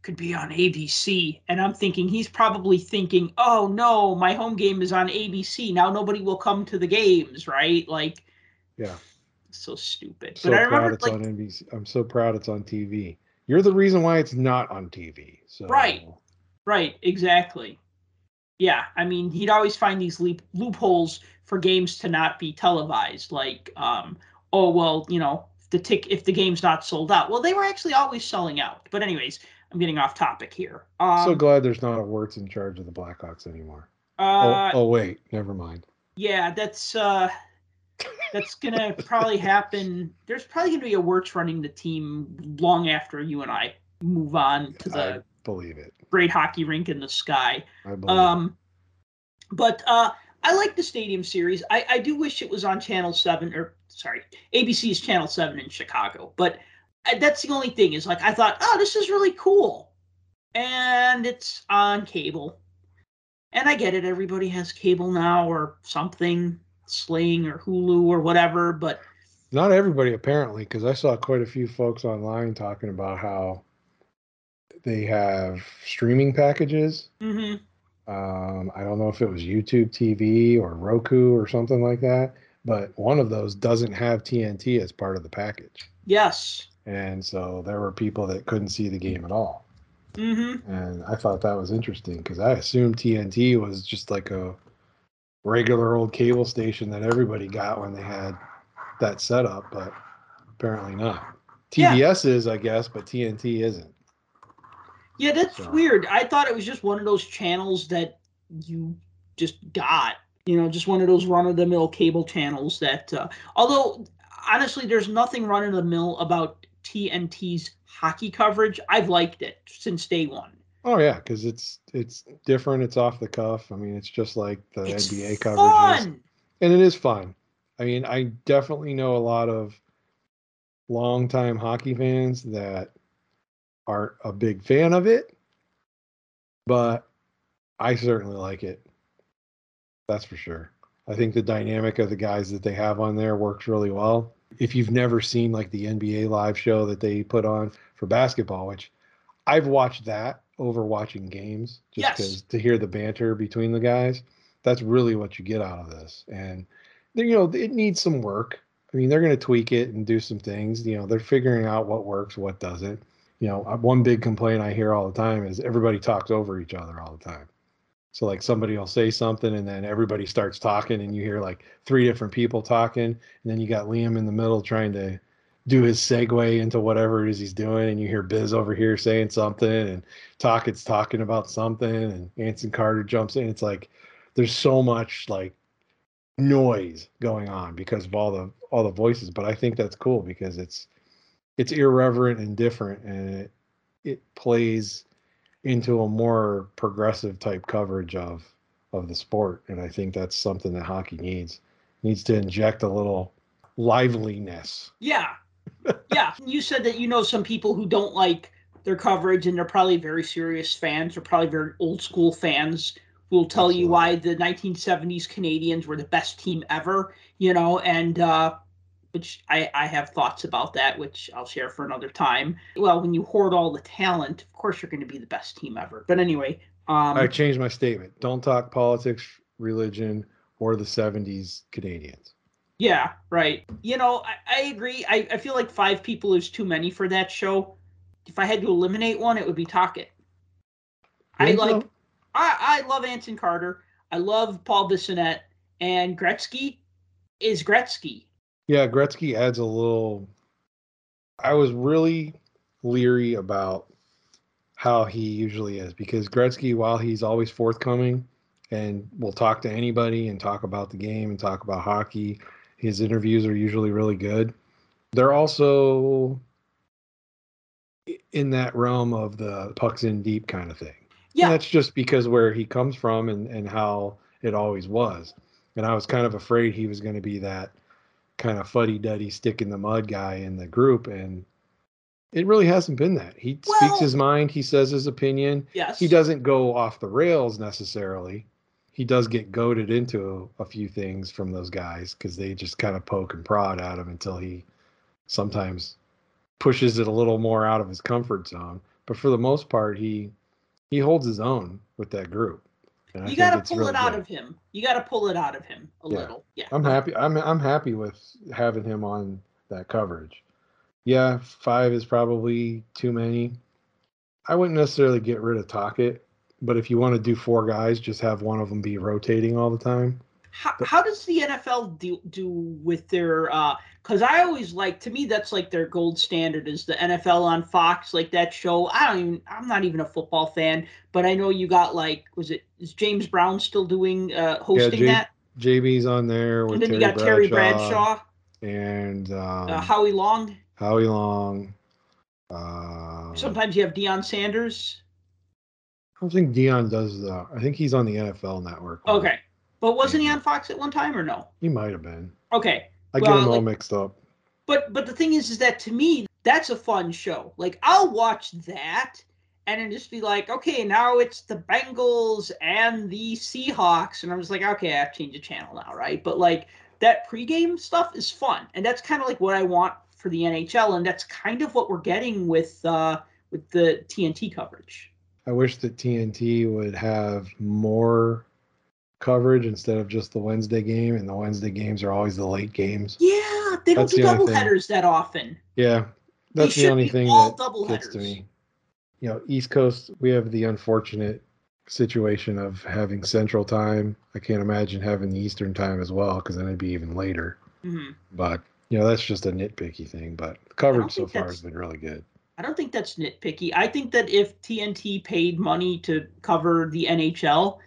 could be on ABC. And I'm thinking, he's probably thinking, oh no, my home game is on ABC, now nobody will come to the games, right? Like, yeah, so stupid. So, but I remember it's like, on NBC. I'm so proud it's on TV. You're the reason why it's not on TV. So right, exactly. Yeah, I mean, he'd always find these loopholes for games to not be televised. Like, oh, well, you know, if the game's not sold out. Well, they were actually always selling out. But anyways, I'm getting off topic here. So glad there's not a Wirtz in charge of the Blackhawks anymore. Wait, never mind. Yeah, that's going to probably happen. There's probably going to be a Wirtz running the team long after you and I move on to the believe it. Great hockey rink in the sky. I believe it. But I like the Stadium Series. I do wish it was on Channel 7, ABC's Channel 7 in Chicago. But that's the only thing is, like, I thought, this is really cool. And it's on cable. And I get it. Everybody has cable now or something, Sling or Hulu or whatever. But not everybody, apparently, because I saw quite a few folks online talking about how they have streaming packages. Mm-hmm. I don't know if it was YouTube TV or Roku or something like that, but one of those doesn't have TNT as part of the package. Yes. And so there were people that couldn't see the game at all. Mm-hmm. And I thought that was interesting because I assumed TNT was just like a regular old cable station that everybody got when they had that setup, but apparently not. TBS is, I guess, but TNT isn't. Yeah, that's weird. I thought it was just one of those channels that you just got, you know, just one of those run-of-the-mill cable channels that, although, honestly, there's nothing run-of-the-mill about TNT's hockey coverage. I've liked it since day one. Oh, yeah, because it's different. It's off the cuff. I mean, it's just like the NBA coverage. And it is fun. I mean, I definitely know a lot of longtime hockey fans that aren't a big fan of it, but I certainly like it. That's for sure. I think the dynamic of the guys that they have on there works really well. If you've never seen like the NBA live show that they put on for basketball, which I've watched that over watching games just because to hear the banter between the guys, that's really what you get out of this. And, you know, it needs some work. I mean, they're going to tweak it and do some things. You know, they're figuring out what works, what doesn't. You know, one big complaint I hear all the time is everybody talks over each other all the time. So, like, somebody will say something, and then everybody starts talking, and you hear, like, three different people talking, and then you got Liam in the middle trying to do his segue into whatever it is he's doing, and you hear Biz over here saying something, and Talkett's talking about something, and Anson Carter jumps in. It's like there's so much, like, noise going on because of all the voices, but I think that's cool because it's irreverent and different, and it plays into a more progressive type coverage of the sport. And I think that's something that hockey needs to inject a little liveliness. Yeah. Yeah. You said that you know some people who don't like their coverage, and they're probably very serious fans, or probably very old school fans who will tell Absolutely. You why the 1970s Canadians were the best team ever, you know, and which I have thoughts about that, which I'll share for another time. Well, when you hoard all the talent, of course you're going to be the best team ever. But anyway. I changed my statement. Don't talk politics, religion, or the 70s Canadians. Yeah, right. You know, I agree. I feel like five people is too many for that show. If I had to eliminate one, it would be Tockett. I love Anson Carter. I love Paul Bissonnette. And Gretzky is Gretzky. Yeah, Gretzky adds a little... I was really leery about how he usually is, because Gretzky, while he's always forthcoming and will talk to anybody and talk about the game and talk about hockey, his interviews are usually really good. They're also in that realm of the pucks in deep kind of thing. Yeah. And that's just because where he comes from and how it always was. And I was kind of afraid he was going to be that kind of fuddy-duddy stick in the mud guy in the group. And it really hasn't been that. He speaks his mind. He says his opinion. Yes. He doesn't go off the rails necessarily. He does get goaded into a few things from those guys because they just kind of poke and prod at him until he sometimes pushes it a little more out of his comfort zone. But for the most part, he holds his own with that group. And you got to pull it out of him. You got to pull it out of him a little. Yeah. I'm happy. I'm happy with having him on that coverage. Yeah, five is probably too many. I wouldn't necessarily get rid of Tockett, but if you want to do four guys, just have one of them be rotating all the time. How does the NFL do with their because I always like, to me, that's like their gold standard is the NFL on Fox, like that show. I'm not even a football fan, but I know you got like, is James Brown still doing hosting that? JB's on there. With and then you got Terry Bradshaw. And Howie Long. Sometimes you have Deion Sanders. I don't think Deion does that. I think he's on the NFL Network. Okay. Right? But wasn't he on Fox at one time or no? He might have been. Okay. I get them all mixed up. But the thing is that to me, that's a fun show. Like, I'll watch that and then just be like, okay, now it's the Bengals and the Seahawks. And I'm just like, okay, I have to change the channel now, right? But, like, that pregame stuff is fun. And that's kind of like what I want for the NHL. And that's kind of what we're getting with the TNT coverage. I wish that TNT would have more coverage instead of just the Wednesday game, and the Wednesday games are always the late games. Yeah, they don't do doubleheaders that often. Yeah, that's the only thing that gets to me. You know, East Coast, we have the unfortunate situation of having Central Time. I can't imagine having the Eastern Time as well, because then it'd be even later. Mm-hmm. But, you know, that's just a nitpicky thing. But the coverage so far has been really good. I don't think that's nitpicky. I think that if TNT paid money to cover the NHL,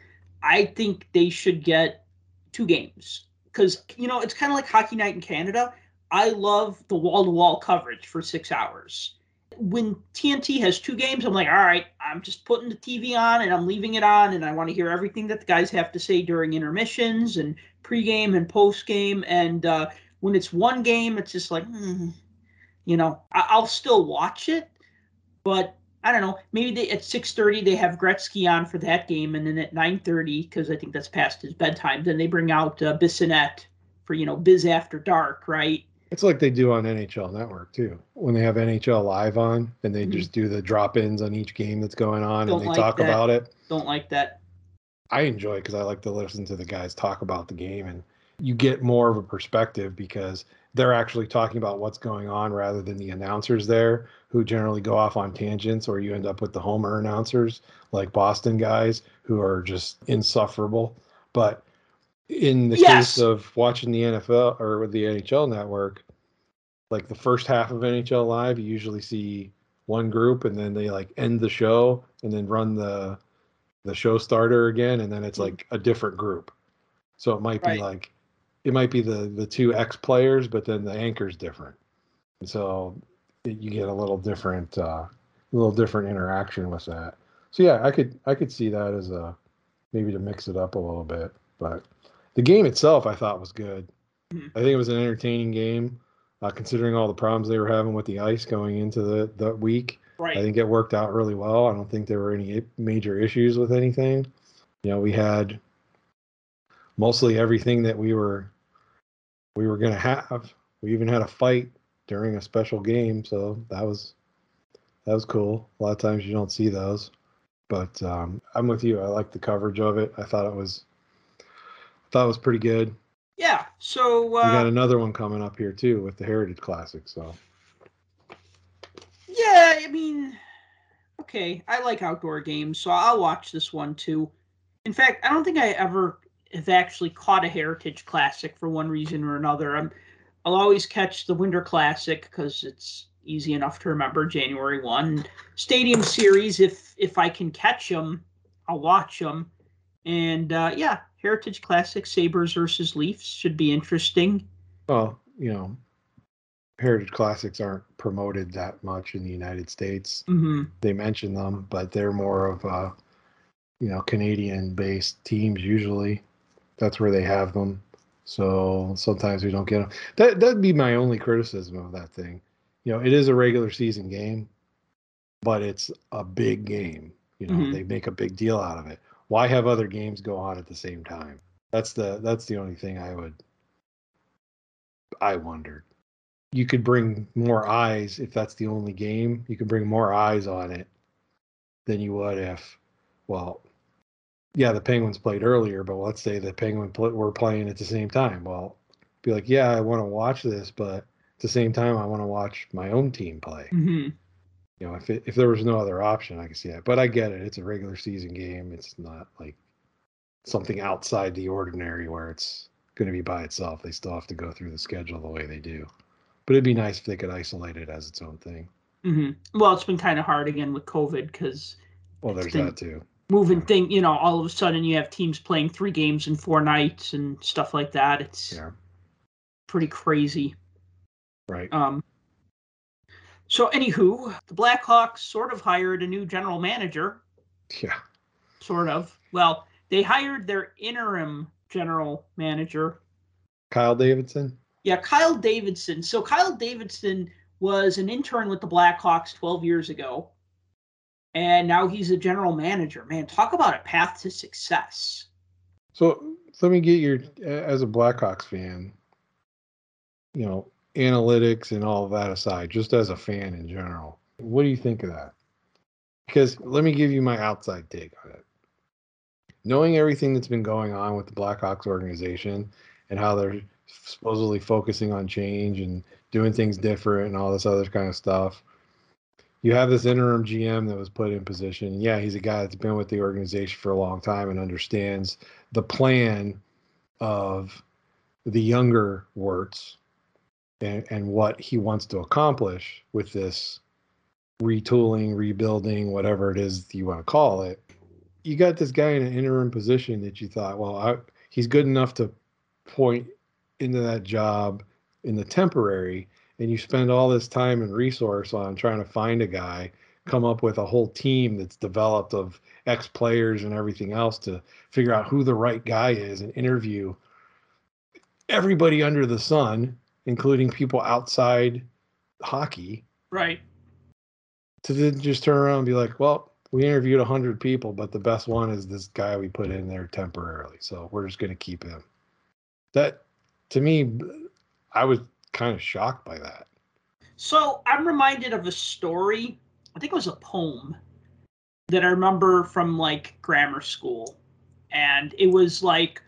I think they should get two games because, you know, it's kind of like Hockey Night in Canada. I love the wall-to-wall coverage for 6 hours. When TNT has two games, I'm like, all right, I'm just putting the TV on and I'm leaving it on, and I want to hear everything that the guys have to say during intermissions and pregame and postgame. And when it's one game, it's just like, you know, I'll still watch it, but I don't know. Maybe at 6:30 they have Gretzky on for that game, and then at 9:30, because I think that's past his bedtime, then they bring out Bissonnette for, you know, Biz After Dark, right? It's like they do on NHL Network too, when they have NHL Live on, and they just do the drop-ins on each game that's going on, and they talk about it. Don't like that. I enjoy it because I like to listen to the guys talk about the game, and you get more of a perspective because they're actually talking about what's going on rather than the announcers there, who generally go off on tangents, or you end up with the homer announcers like Boston guys who are just insufferable. But in the case of watching the NFL or the NHL Network, like the first half of NHL Live, you usually see one group, and then they like end the show and then run the show starter again. And then it's like a different group. So it might be like, it might be the two X players, but then the anchor's different. And so you get a little different interaction with that. So yeah, I could see that as maybe to mix it up a little bit. But the game itself, I thought, was good. I think it was an entertaining game, considering all the problems they were having with the ice going into the week. Right. I think it worked out really well. I don't think there were any major issues with anything. You know, we had mostly everything that we were going to have. We even had a fight during a special game, so that was cool. A lot of times you don't see those, but I'm with you. I like the coverage of it. I thought it was pretty good. Yeah. So we got another one coming up here too with the Heritage Classic. So yeah, I mean, okay, I like outdoor games, so I'll watch this one too. In fact, I don't think I ever have actually caught a Heritage Classic for one reason or another. I'll always catch the Winter Classic because it's easy enough to remember January 1. Stadium Series, if I can catch them, I'll watch them. And, yeah, Heritage Classic, Sabres versus Leafs should be interesting. Well, you know, Heritage Classics aren't promoted that much in the United States. Mm-hmm. They mention them, but they're more of, you know, Canadian-based teams usually. That's where they have them. So sometimes we don't get them. That'd be my only criticism of that thing. You know, it is a regular season game, but it's a big game. You know, mm-hmm. They make a big deal out of it. Why have other games go on at the same time? That's the only thing I wondered. You could bring more eyes if that's the only game. You could bring more eyes on it than you would if, well, yeah, the Penguins played earlier, but let's say the Penguins were playing at the same time. Well, be like, yeah, I want to watch this, but at the same time, I want to watch my own team play. Mm-hmm. You know, if there was no other option, I could see that. But I get it. It's a regular season game. It's not like something outside the ordinary where it's going to be by itself. They still have to go through the schedule the way they do. But it'd be nice if they could isolate it as its own thing. Mm-hmm. Well, it's been kind of hard again with COVID because... Well, there's that too. Moving thing, you know, all of a sudden you have teams playing 3 games in 4 nights and stuff like that. It's pretty crazy. Right. So anywho, the Blackhawks sort of hired a new general manager. Yeah. Sort of. Well, they hired their interim general manager. Kyle Davidson? Yeah, Kyle Davidson. So Kyle Davidson was an intern with the Blackhawks 12 years ago. And now he's a general manager. Man, talk about a path to success. So let me get your, as a Blackhawks fan, you know, analytics and all of that aside, just as a fan in general, what do you think of that? Because let me give you my outside take on it. Knowing everything that's been going on with the Blackhawks organization and how they're supposedly focusing on change and doing things different and all this other kind of stuff, you have this interim GM that was put in position. Yeah, he's a guy that's been with the organization for a long time and understands the plan of the younger Wirtz and what he wants to accomplish with this retooling, rebuilding, whatever it is you want to call it. You got this guy in an interim position that you thought, well, he's good enough to point into that job in the temporary. And you spend all this time and resource on trying to find a guy, come up with a whole team that's developed of ex players and everything else to figure out who the right guy is and interview everybody under the sun, including people outside hockey. Right. To then just turn around and be like, well, we interviewed 100 people, but the best one is this guy we put in there temporarily. So we're just going to keep him. That, to me, I was kind of shocked by that. So I'm reminded of a story, I think it was a poem, that I remember from like grammar school. And it was like,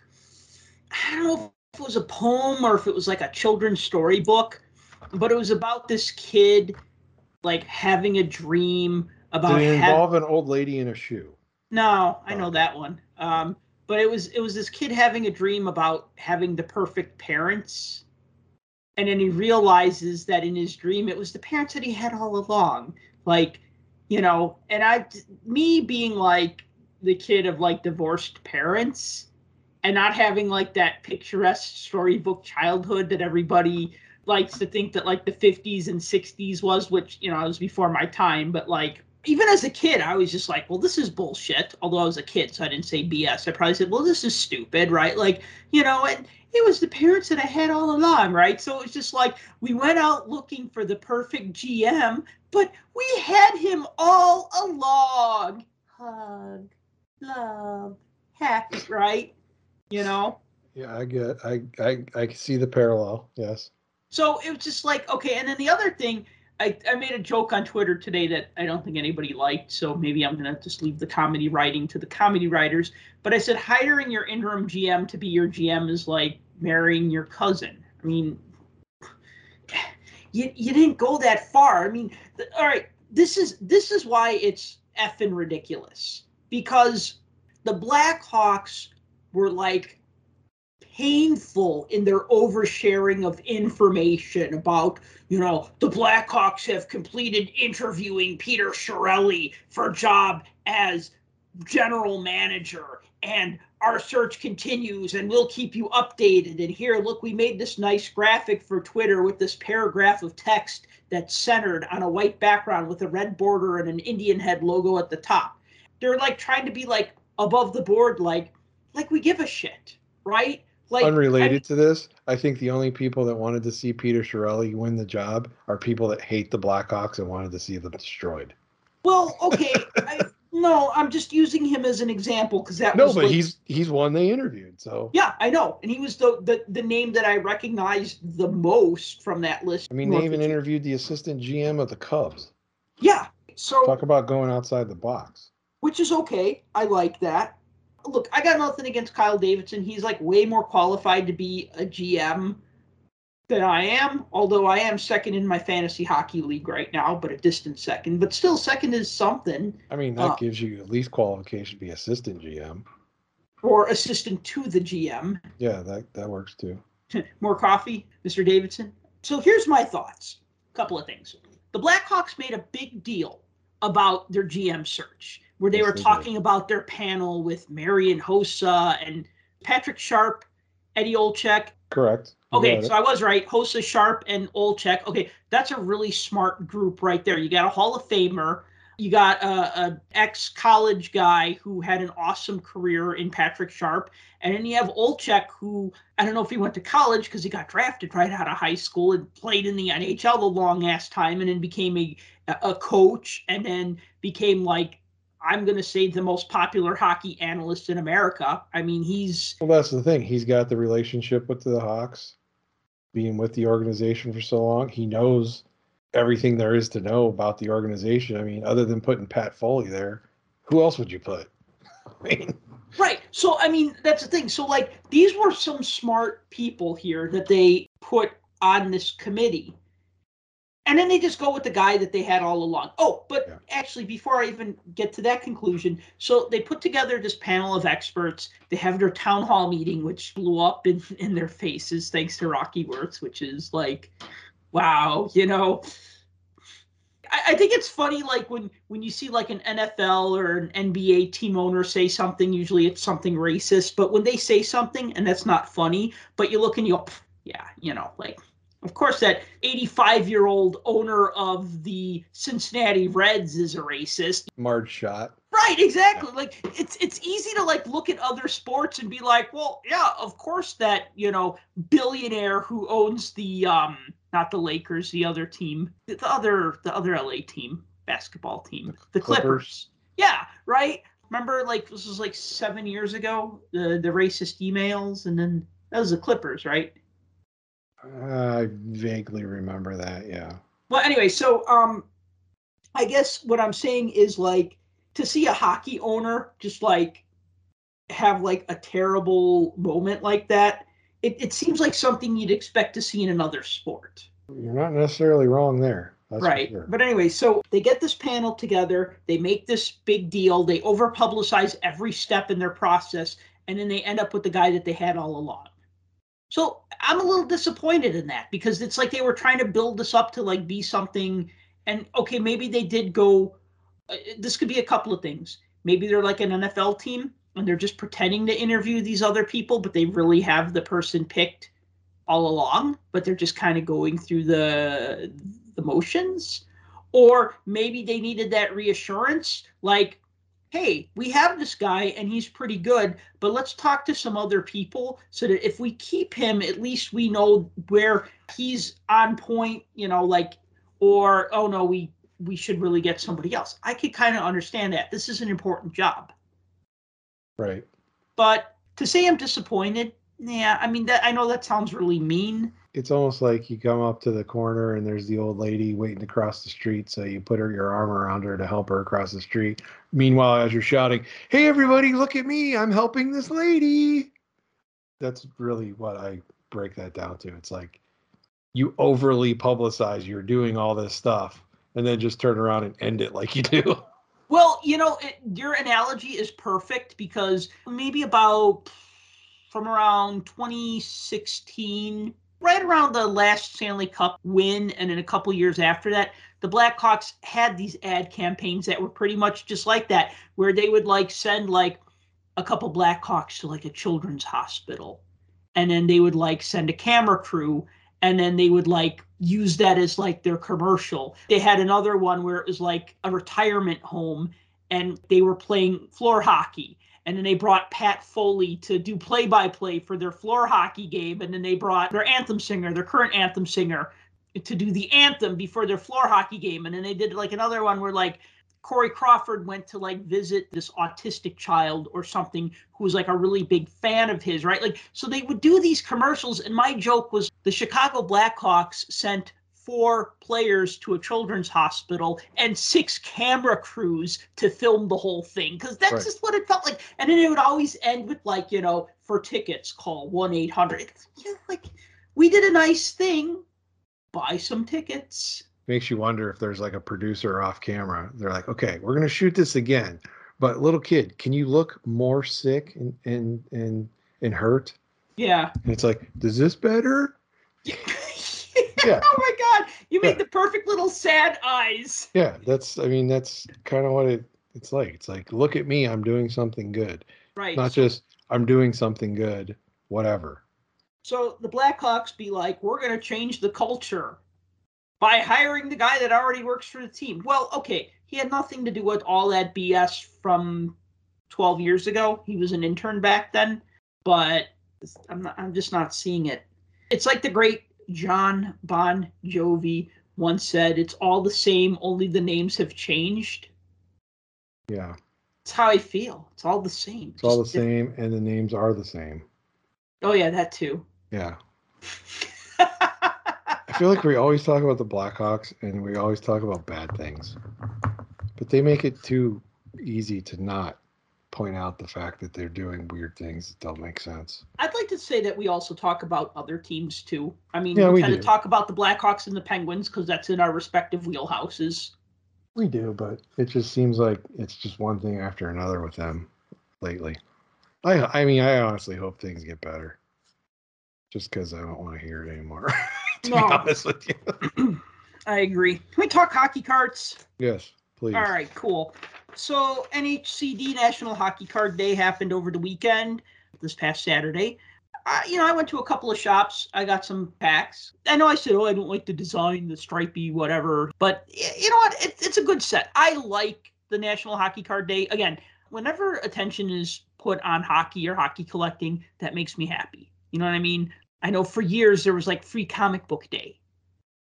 I don't know if it was a poem or if it was like a children's storybook, but it was about this kid like having a dream about... Did it involve an old lady in a shoe? No, I know that one. But it was this kid having a dream about having the perfect parents. And then he realizes that in his dream, it was the parents that he had all along. Like, you know, and me being like the kid of like divorced parents and not having like that picturesque storybook childhood that everybody likes to think that like the 50s and 60s was, which, you know, it was before my time, but like even as a kid, I was just like, well, this is bullshit. Although I was a kid, so I didn't say BS. I probably said, well, this is stupid, right? Like, you know, and it was the parents that I had all along, right? So it was just like, we went out looking for the perfect GM, but we had him all along. Hug, love, heck, right? You know? Yeah, I see the parallel, yes. So it was just like, okay, and then the other thing, I made a joke on Twitter today that I don't think anybody liked, so maybe I'm going to just leave the comedy writing to the comedy writers. But I said hiring your interim GM to be your GM is like marrying your cousin. I mean, you didn't go that far. I mean, all right, this is why it's effing ridiculous. Because the Blackhawks were like painful in their oversharing of information about, you know, the Blackhawks have completed interviewing Peter Chiarelli for a job as general manager, and our search continues, and we'll keep you updated. And here, look, we made this nice graphic for Twitter with this paragraph of text that's centered on a white background with a red border and an Indian head logo at the top. They're like trying to be like above the board, like we give a shit, right? Like, Unrelated to this, I think the only people that wanted to see Peter Chiarelli win the job are people that hate the Blackhawks and wanted to see them destroyed. Well, okay, no, I'm just using him as an example because that was... No, but like, he's one they interviewed, so... Yeah, I know, and he was the name that I recognized the most from that list. I mean, they even interviewed the assistant GM of the Cubs. Yeah, so... Talk about going outside the box. Which is okay, I like that. Look, I got nothing against Kyle Davidson. He's like way more qualified to be a GM than I am, although I am second in my fantasy hockey league right now, but a distant second. But still, second is something. I mean, that gives you at least qualification to be assistant GM. Or assistant to the GM. Yeah, that works too. More coffee, Mr. Davidson? So here's my thoughts. A couple of things. The Blackhawks made a big deal about their GM search, where they were talking about their panel with Marian Hossa and Patrick Sharp, Eddie Olczyk. Correct. Okay, so I was right. Hossa, Sharp, and Olczyk. Okay, that's a really smart group right there. You got a Hall of Famer. You got an ex-college guy who had an awesome career in Patrick Sharp. And then you have Olczyk, who, I don't know if he went to college because he got drafted right out of high school and played in the NHL the long-ass time and then became a coach and then became like, I'm going to say the most popular hockey analyst in America. I mean, he's... Well, that's the thing. He's got the relationship with the Hawks, being with the organization for so long. He knows everything there is to know about the organization. I mean, other than putting Pat Foley there, who else would you put? I mean... Right. So, I mean, that's the thing. So, like, these were some smart people here that they put on this committee. And then they just go with the guy that they had all along. Oh, but yeah. Actually, before I even get to that conclusion, so they put together this panel of experts. They have their town hall meeting, which blew up in their faces, thanks to Rocky Wirtz, which is like, wow, you know. I think it's funny, like, when you see, like, an NFL or an NBA team owner say something, usually it's something racist. But when they say something, and that's not funny, but you look and you go, yeah, you know, like. Of course, that 85-year-old owner of the Cincinnati Reds is a racist. Marge Schott. Right, exactly. Yeah. Like, it's easy to, like, look at other sports and be like, well, yeah, of course that, you know, billionaire who owns the, not the Lakers, the other team, the other LA team, basketball team, the Clippers. Yeah, right? Remember, like, this was, like, 7 years ago, the racist emails, and then that was the Clippers, right? I vaguely remember that, yeah. Well, anyway, so I guess what I'm saying is, like, to see a hockey owner just, like, have, like, a terrible moment like that, it seems like something you'd expect to see in another sport. You're not necessarily wrong there. That's right. For sure. But anyway, so they get this panel together. They make this big deal. They over-publicize every step in their process, and then they end up with the guy that they had all along. So I'm a little disappointed in that because it's like they were trying to build this up to like be something. And, okay, maybe they did go this could be a couple of things. Maybe they're like an NFL team and they're just pretending to interview these other people, but they really have the person picked all along. But they're just kind of going through the motions. Or maybe they needed that reassurance, like, hey, we have this guy and he's pretty good, but let's talk to some other people so that if we keep him, at least we know where he's on point, you know, like, or, oh no, we should really get somebody else. I could kind of understand that. This is an important job. Right. But to say I'm disappointed, yeah, I mean, that I know that sounds really mean. It's almost like you come up to the corner and there's the old lady waiting to cross the street, so you put your arm around her to help her across the street. Meanwhile, as you're shouting, hey, everybody, look at me, I'm helping this lady. That's really what I break that down to. It's like you overly publicize you're doing all this stuff and then just turn around and end it like you do. Well, you know, your analogy is perfect because maybe about from around 2016 – right around the last Stanley Cup win and in a couple years after that, the Blackhawks had these ad campaigns that were pretty much just like that, where they would like send like a couple Blackhawks to like a children's hospital. And then they would like send a camera crew and then they would like use that as like their commercial. They had another one where it was like a retirement home and they were playing floor hockey. And then they brought Pat Foley to do play-by-play for their floor hockey game. And then they brought their anthem singer, their current anthem singer, to do the anthem before their floor hockey game. And then they did like another one where like Corey Crawford went to like visit this autistic child or something who was like a really big fan of his, right? Like, so they would do these commercials. And my joke was the Chicago Blackhawks sent 4 players to a children's hospital and 6 camera crews to film the whole thing. Cause that's right. Just what it felt like. And then it would always end with like, you know, for tickets, call 1-800. Yeah, like we did a nice thing, buy some tickets. Makes you wonder if there's like a producer off camera. They're like, okay, we're going to shoot this again, but little kid, can you look more sick and hurt? Yeah. And it's like, is this better? Yeah. Yeah. Oh my God! You make the perfect little sad eyes. Yeah, that's. I mean, that's kind of what it's like. It's like, look at me, I'm doing something good. Right. Not just I'm doing something good. Whatever. So the Blackhawks be like, we're going to change the culture by hiring the guy that already works for the team. Well, okay, he had nothing to do with all that BS from 12 years ago. He was an intern back then, but I'm just not seeing it. It's like the great John Bon Jovi once said, it's all the same, only the names have changed. Yeah. That's how I feel. It's all the same. It's all the same, and the names are the same. Oh, yeah, that too. Yeah. I feel like we always talk about the Blackhawks, and we always talk about bad things. But they make it too easy to not point out the fact that they're doing weird things that don't make sense. I'd like to say that we also talk about other teams too. I mean, yeah, we kind of talk about the Blackhawks and the Penguins because that's in our respective wheelhouses. We do, but it just seems like it's just one thing after another with them lately. I mean, I honestly hope things get better just because I don't want to hear it anymore, to be honest with you. I agree. Can we talk hockey cards? Yes, please. All right, cool. So NHCD, National Hockey Card Day, happened over the weekend, this past Saturday. I went to a couple of shops. I got some packs. I know I said, I don't like the design, the stripey, whatever. But you know what? It's a good set. I like the National Hockey Card Day. Again, whenever attention is put on hockey or hockey collecting, that makes me happy. You know what I mean? I know for years there was like Free Comic Book Day.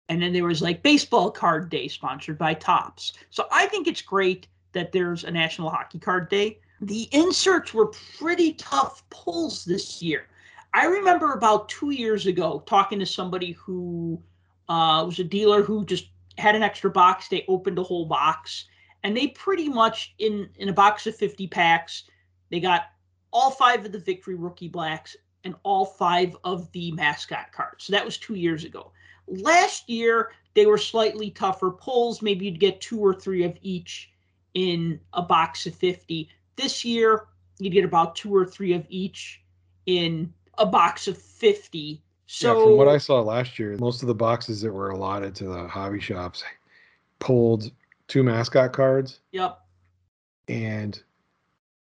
And then there was like Baseball Card Day sponsored by Topps. So I think it's great that there's a National Hockey Card Day. The inserts were pretty tough pulls this year. I remember about 2 years ago talking to somebody who was a dealer who just had an extra box. They opened a whole box, and they pretty much, in a box of 50 packs, they got all 5 of the Victory Rookie Blacks and all 5 of the mascot cards. So that was 2 years ago. Last year, they were slightly tougher pulls. Maybe you'd get 2 or 3 of each in a box of 50. This year, you get about 2 or 3 of each in a box of 50. So yeah, from what I saw last year, most of the boxes that were allotted to the hobby shops pulled 2 mascot cards. Yep. And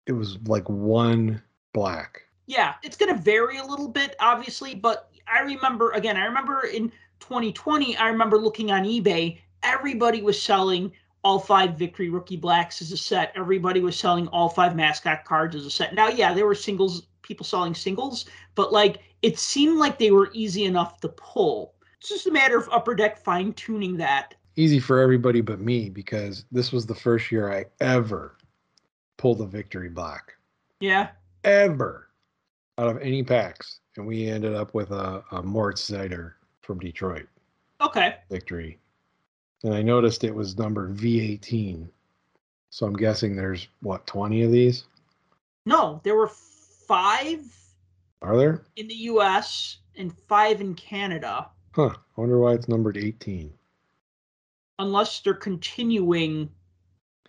it was like 1 black. Yeah, it's going to vary a little bit, obviously. But I remember in 2020, I remember looking on eBay everybody was selling all five Victory Rookie Blacks as a set. Everybody was selling all five mascot cards as a set. Now, yeah, there were singles, people selling singles, but like it seemed like they were easy enough to pull. It's just a matter of Upper Deck fine-tuning that. Easy for everybody but me, because this was the first year I ever pulled a Victory Black. Yeah. Ever. Out of any packs. And we ended up with a Moritz Seider from Detroit. Okay. Victory. And I noticed it was numbered V18. So I'm guessing there's, what, 20 of these? No, there were 5. Are there? In the U.S. and 5 in Canada. Huh. I wonder why it's numbered 18. Unless they're continuing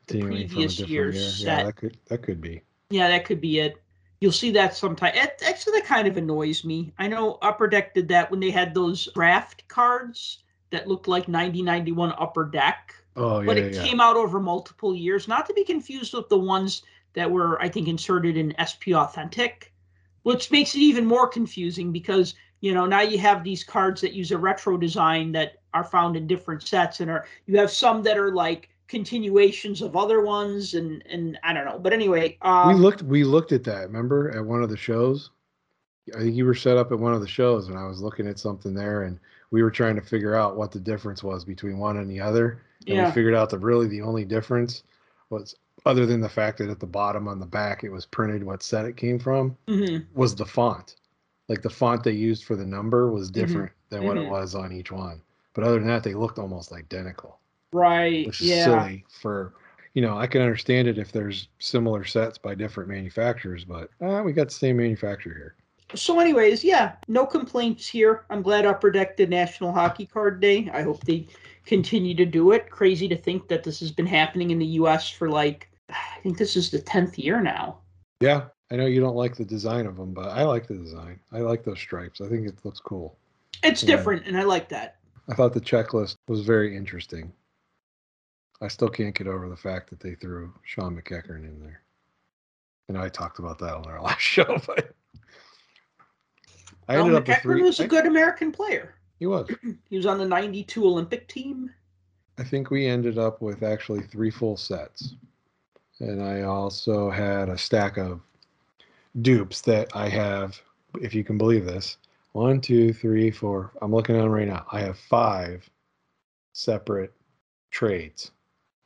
the previous year's set. Yeah, that could be. Yeah, that could be it. You'll see that sometime. Actually, that kind of annoys me. I know Upper Deck did that when they had those draft cards that looked like 1991 Upper Deck. Oh, yeah, but it came out over multiple years, not to be confused with the ones that were, I think, inserted in SP Authentic, which makes it even more confusing because, you know, now you have these cards that use a retro design that are found in different sets, and you have some that are like continuations of other ones, and I don't know. But anyway, we looked at that, remember, at one of the shows. I think you were set up at one of the shows, and I was looking at something there, and we were trying to figure out what the difference was between one and the other. And we figured out that really the only difference was, other than the fact that at the bottom on the back it was printed what set it came from, was the font. Like the font they used for the number was different than what it was on each one. But other than that, they looked almost identical. Right. Which is silly for, you know, I can understand it if there's similar sets by different manufacturers, but we got the same manufacturer here. So anyways, no complaints here. I'm glad Upper Deck did National Hockey Card Day. I hope they continue to do it. Crazy to think that this has been happening in the U.S. for like, I think this is the 10th year now. Yeah, I know you don't like the design of them, but I like the design. I like those stripes. I think it looks cool. It's different, and I like that. I thought the checklist was very interesting. I still can't get over the fact that they threw Sean McEachern in there. And I talked about that on our last show, but I ended up with McEachern was a good American player. He was. He was on the 92 Olympic team. I think we ended up with actually 3 full sets. And I also had a stack of dupes that I have, if you can believe this, 1, 2, 3, 4. I'm looking at them right now. I have 5 separate trades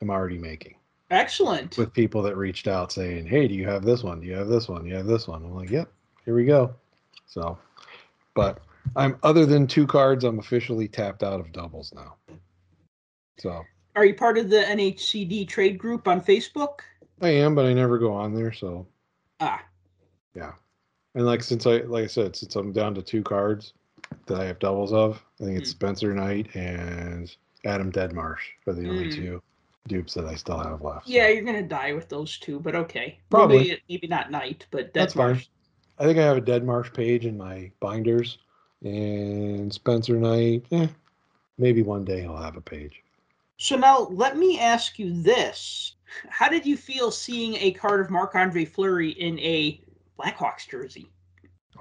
I'm already making. Excellent. With people that reached out saying, hey, do you have this one? Do you have this one? Do you have this one? I'm like, yep, here we go. So, but I'm other than 2 cards, I'm officially tapped out of doubles now. So. Are you part of the NHCD trade group on Facebook? I am, but I never go on there. So. Ah. Yeah. And since I'm down to 2 cards that I have doubles of, I think it's Spencer Knight and Adam Deadmarsh are the only 2 dupes that I still have left. Yeah, so. You're going to die with those 2, but okay. Probably. Maybe not Knight, but Deadmarsh. That's fine. I think I have a Deadmarsh page in my binders, and Spencer Knight, maybe one day he'll have a page. So now let me ask you this. How did you feel seeing a card of Marc-Andre Fleury in a Blackhawks jersey?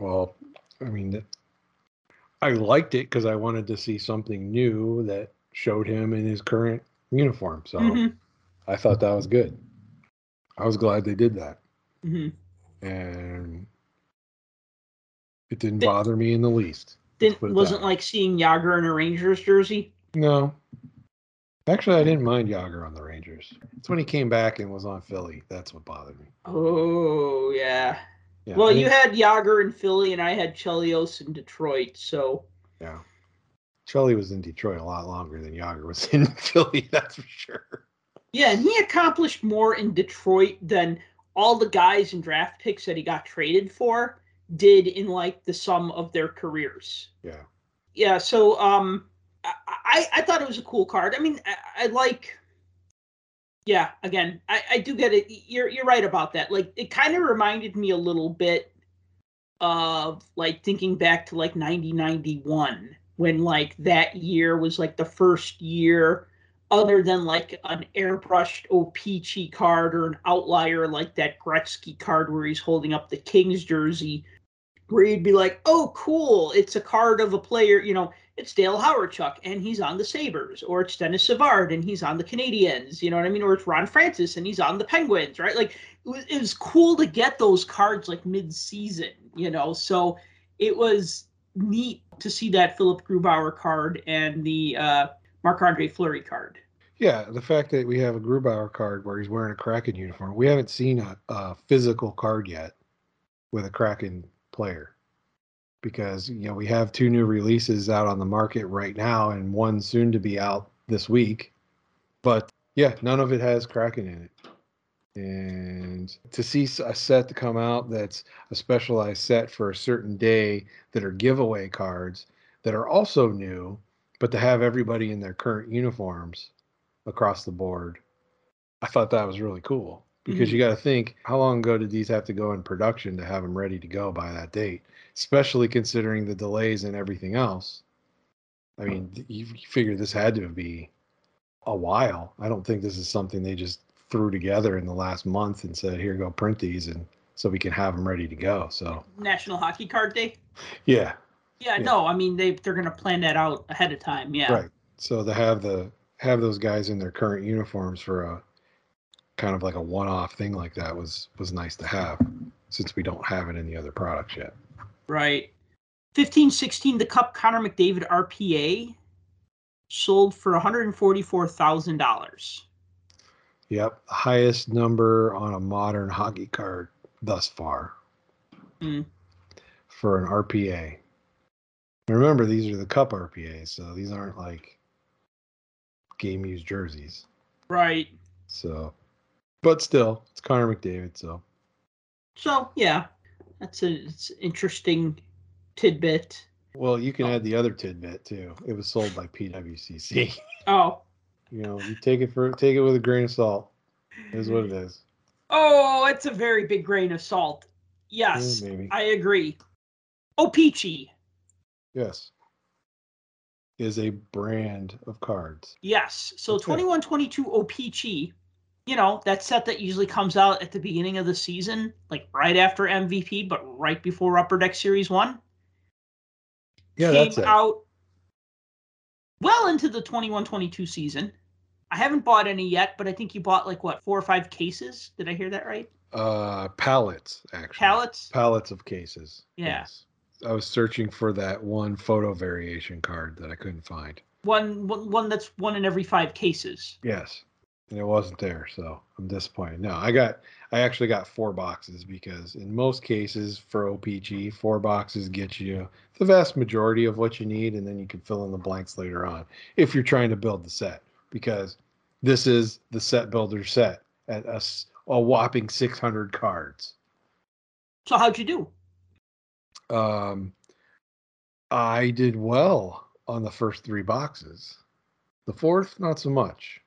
Well, I mean, I liked it because I wanted to see something new that showed him in his current uniform. So I thought that was good. I was glad they did that. And it didn't bother me in the least. Wasn't like seeing Jágr in a Rangers jersey? No. Actually, I didn't mind Jágr on the Rangers. It's when he came back and was on Philly. That's what bothered me. Oh, yeah. Well, you had Jágr in Philly, and I had Chelios in Detroit, so. Yeah. Chelly was in Detroit a lot longer than Jágr was in Philly, that's for sure. Yeah, and he accomplished more in Detroit than all the guys and draft picks that he got traded for did in, like, the sum of their careers. Yeah. Yeah, so I thought it was a cool card. I mean, I like... Yeah, again, I do get it. You're right about that. Like, it kind of reminded me a little bit of, like, thinking back to, like, 1991, when, like, that year was, like, the first year, other than, like, an airbrushed Opeachy card or an outlier like that Gretzky card where he's holding up the Kings jersey, where you'd be like, oh, cool, it's a card of a player, you know, it's Dale Hawerchuk, and he's on the Sabres, or it's Dennis Savard, and he's on the Canadiens, you know what I mean, or it's Ron Francis, and he's on the Penguins, right? Like, it was cool to get those cards, like, mid-season, you know, so it was neat to see that Philip Grubauer card and the Marc-Andre Fleury card. Yeah, the fact that we have a Grubauer card where he's wearing a Kraken uniform, we haven't seen a physical card yet with a Kraken player, because, you know, we have two new releases out on the market right now and one soon to be out this week. But yeah, none of it has Kraken in it. And to see a set to come out that's a specialized set for a certain day that are giveaway cards that are also new, but to have everybody in their current uniforms across the board, I thought that was really cool. Because you got to think, how long ago did these have to go in production to have them ready to go by that date? Especially considering the delays and everything else. I mean, you figure this had to be a while. I don't think this is something they just threw together in the last month and said, here, go print these, and so we can have them ready to go. So National Hockey Card Day? Yeah. Yeah, no, I mean, they're going to plan that out ahead of time, yeah. Right. So to have those guys in their current uniforms for a kind of like a one-off thing like that was nice to have, since we don't have it in the other products yet. Right. 15-16, the Cup Connor McDavid RPA sold for $144,000. Yep. Highest number on a modern hockey card thus far for an RPA. And remember, these are the Cup RPAs, so these aren't like game-used jerseys. Right. So... but still, it's Connor McDavid, so. So, yeah, it's an interesting tidbit. Well, you can add the other tidbit, too. It was sold by PWCC. Oh. You know, you take it with a grain of salt. Is what it is. Oh, it's a very big grain of salt. Yes, yeah, I agree. Opeachy. Yes. Is a brand of cards. Yes. So 21-22 Opeachy. You know, that set that usually comes out at the beginning of the season, like right after MVP, but right before Upper Deck Series 1. Yeah, that's it. Came out well into the 21-22 season. I haven't bought any yet, but I think you bought like, what, 4 or 5 cases? Did I hear that right? Pallets, actually. Pallets? Pallets of cases. Yeah. Yes. I was searching for that one photo variation card that I couldn't find. One that's one in every 5 cases. Yes. And it wasn't there, so I'm disappointed. No, I actually got 4 boxes, because in most cases for OPG, 4 boxes get you the vast majority of what you need, and then you can fill in the blanks later on if you're trying to build the set, because this is the set builder set at a whopping 600 cards. So how'd you do? I did well on the first 3 boxes. The fourth, not so much.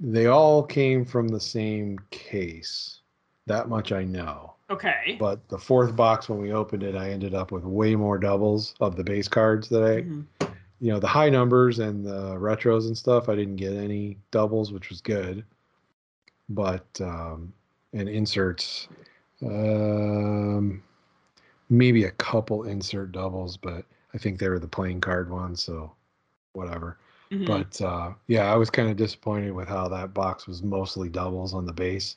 They all came from the same case. That much I know. Okay. But the fourth box, when we opened it, I ended up with way more doubles of the base cards that you know, the high numbers and the retros and stuff. I didn't get any doubles, which was good. But, and inserts, maybe a couple insert doubles, but I think they were the playing card ones, so whatever. Mm-hmm. But, yeah, I was kind of disappointed with how that box was mostly doubles on the base.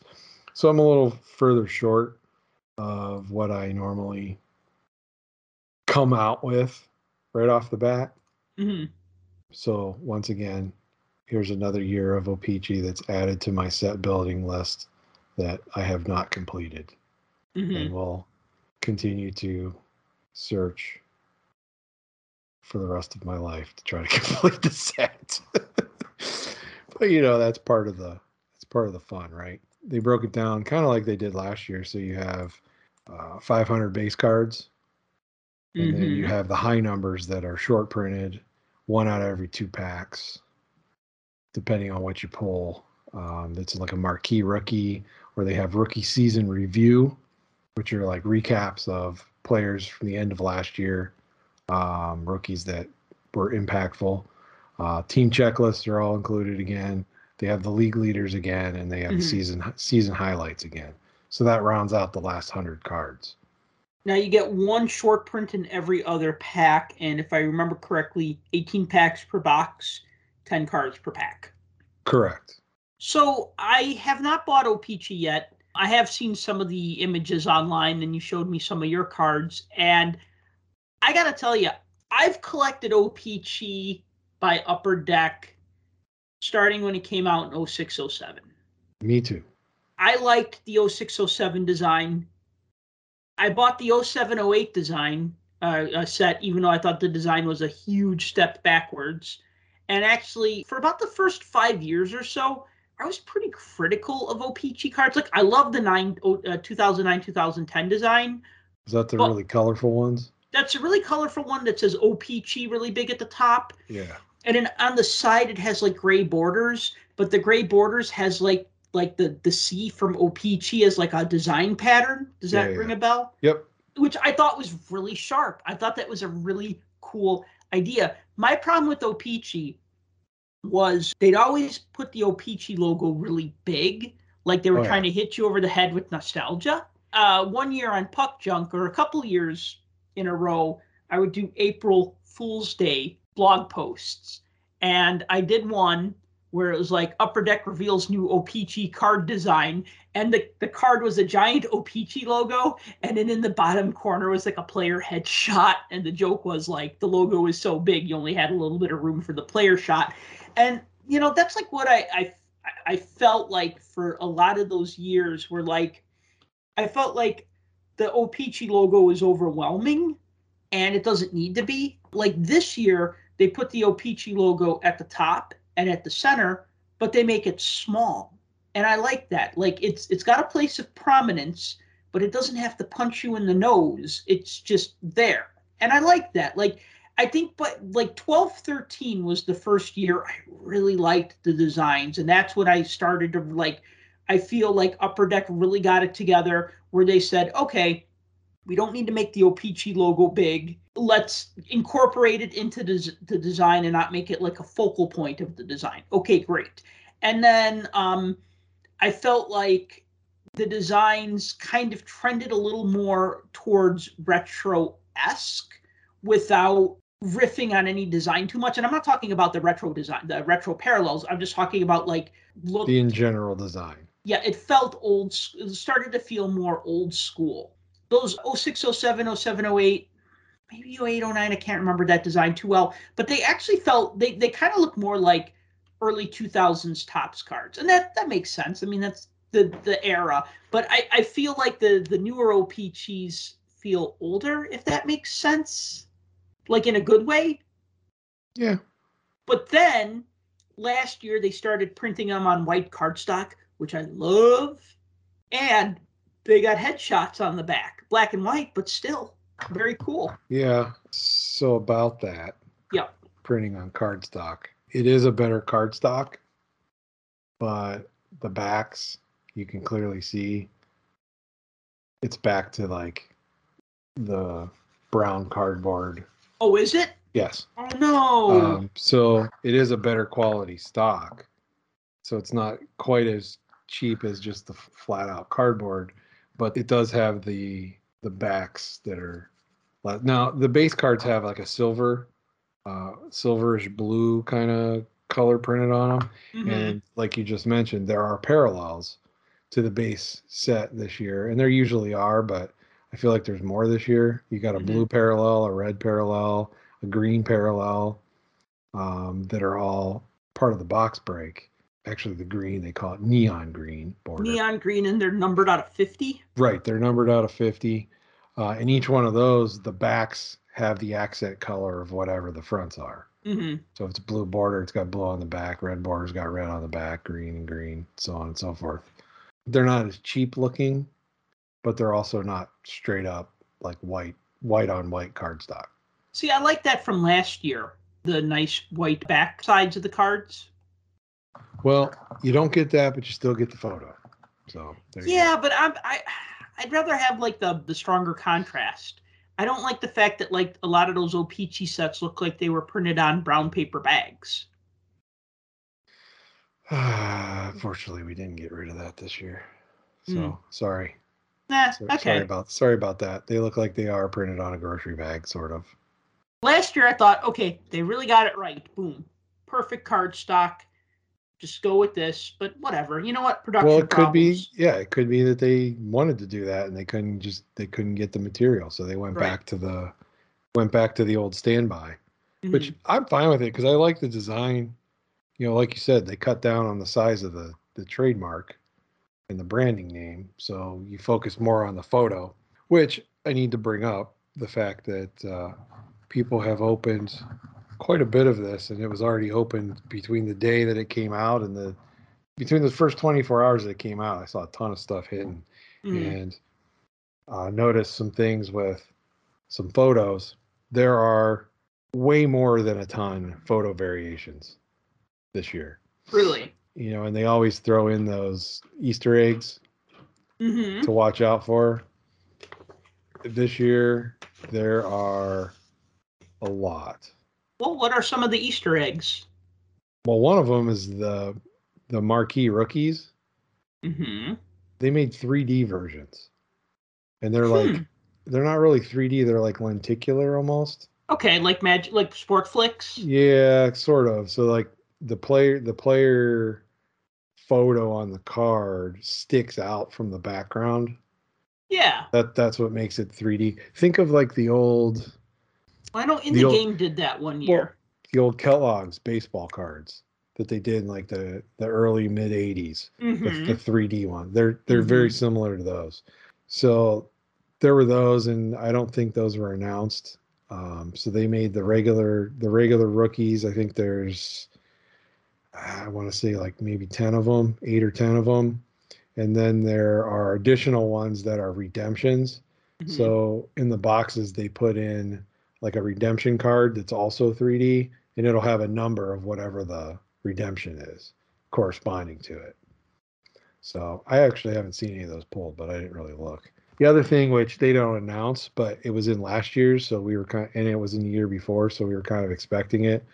So I'm a little further short of what I normally come out with right off the bat. Mm-hmm. So once again, here's another year of Opeachy that's added to my set building list that I have not completed. Mm-hmm. And will continue to search for the rest of my life to try to complete the set. But you know, that's part of the fun, right? They broke it down kind of like they did last year. So you have 500 base cards, and then you have the high numbers that are short printed, 1 out of every 2 packs, depending on what you pull. It's like a marquee rookie, or they have rookie season review, which are like recaps of players from the end of last year. Rookies that were impactful. Team checklists are all included again. They have the league leaders again, and they have season highlights again. So that rounds out the last 100 cards. Now you get one short print in every other pack, and if I remember correctly, 18 packs per box, 10 cards per pack. Correct. So I have not bought OPG yet. I have seen some of the images online, and you showed me some of your cards, and I got to tell you, I've collected OPG by Upper Deck starting when it came out in 06-07. Me too. I liked the 06-07 design. I bought the 07-08 design set, even though I thought the design was a huge step backwards. And actually, for about the first 5 years or so, I was pretty critical of OPG cards. Like, I love the 2009-2010 design. Is that the really colorful ones? That's a really colorful one that says OPG really big at the top. Yeah. And then on the side, it has, like, gray borders. But the gray borders has, like the C from OPG as, like, a design pattern. Does that ring a bell? Yep. Which I thought was really sharp. I thought that was a really cool idea. My problem with OPG was they'd always put the OPG logo really big, like they were trying to hit you over the head with nostalgia. One year on Puck Junk, or a couple years in a row, I would do April Fool's Day blog posts. And I did one where it was like, Upper Deck reveals new OPG card design. And the card was a giant OPG logo. And then in the bottom corner was like a player headshot. And the joke was like, the logo was so big, you only had a little bit of room for the player shot. And, you know, that's like what I felt like for a lot of those years, where like, I felt like the OPG logo was overwhelming and it doesn't need to be. Like this year, they put the OPG logo at the top and at the center, but they make it small. And I like that. Like it's got a place of prominence, but it doesn't have to punch you in the nose. It's just there. And I like that. Like I think like 12-13 was the first year I really liked the designs. And that's when I started to like, I feel like Upper Deck really got it together, where they said, okay, we don't need to make the OPG logo big. Let's incorporate it into the design and not make it like a focal point of the design. Okay, great. And then I felt like the designs kind of trended a little more towards retro-esque without riffing on any design too much. And I'm not talking about the retro design, the retro parallels. I'm just talking about like look. The in general design. Yeah, it felt old. It started to feel more old school. Those 06, 07, 07, 08, maybe 08, 09, I can't remember that design too well. But they actually felt, they kind of look more like early 2000s Topps cards. And that makes sense. I mean, that's the era. But I feel like the newer OPGs feel older, if that makes sense. Like in a good way. Yeah. But then last year they started printing them on white cardstock, which I love. And they got headshots on the back, black and white, but still very cool. Yeah. So about that. Yeah. Printing on cardstock. It is a better cardstock, but the backs, you can clearly see it's back to like the brown cardboard. Oh, is it? Yes. Oh, no. So it is a better quality stock. So it's not quite as cheap as just the flat out cardboard, but it does have the backs that are. Now the base cards have like a silver, silverish blue kind of color printed on them. Mm-hmm. And like you just mentioned, there are parallels to the base set this year. And there usually are, but I feel like there's more this year. You got a blue parallel, a red parallel, a green parallel, that are all part of the box break. Actually, the green, they call it neon green border. Neon green, and they're numbered out of 50? Right, they're numbered out of 50. And each one of those, the backs have the accent color of whatever the fronts are. Mm-hmm. So if it's blue border, it's got blue on the back. Red border's got red on the back, green and green, so on and so forth. They're not as cheap looking, but they're also not straight up like white on white cardstock. See, I like that from last year, the nice white back sides of the cards. Well, you don't get that, but you still get the photo. So there you go. But I'd rather have like the stronger contrast. I don't like the fact that like a lot of those OPG sets look like they were printed on brown paper bags. Fortunately, we didn't get rid of that this year. So sorry. Sorry about that. They look like they are printed on a grocery bag, sort of. Last year, I thought, okay, they really got it right. Boom. Perfect cardstock. Just go with this, but whatever. You know what? Production It could be that they wanted to do that and they couldn't get the material, so they went back to the old standby, mm-hmm. which I'm fine with it because I like the design. You know, like you said, they cut down on the size of the trademark and the branding name, so you focus more on the photo. Which I need to bring up the fact that people have opened quite a bit of this, and it was already opened between the day that it came out and between the first 24 hours that it came out. I saw a ton of stuff hidden, and noticed some things with some photos. There are way more than a ton photo variations this year. Really? You know, and they always throw in those Easter eggs to watch out for. This year, there are a lot. Well, what are some of the Easter eggs? Well, one of them is the marquee rookies. Mm-hmm. They made 3D versions, and they're like they're not really 3D. They're like lenticular almost. Okay, like magic, like sport flicks. Yeah, sort of. So like the player photo on the card sticks out from the background. Yeah, that's what makes it 3D. Think of like the old. I know Indie Game did that one year. Well, the old Kellogg's baseball cards that they did in like the early mid '80s, the 3D one. They're very similar to those. So there were those, and I don't think those were announced. So they made the regular rookies. I think there's, I want to say like maybe 10 of them, 8 or 10 of them, and then there are additional ones that are redemptions. Mm-hmm. So in the boxes they put in like a redemption card that's also 3D, and it'll have a number of whatever the redemption is corresponding to it. So I actually haven't seen any of those pulled, but I didn't really look. The other thing, which they don't announce, but it was in last year's, so we were and it was in the year before, so we were kind of expecting it,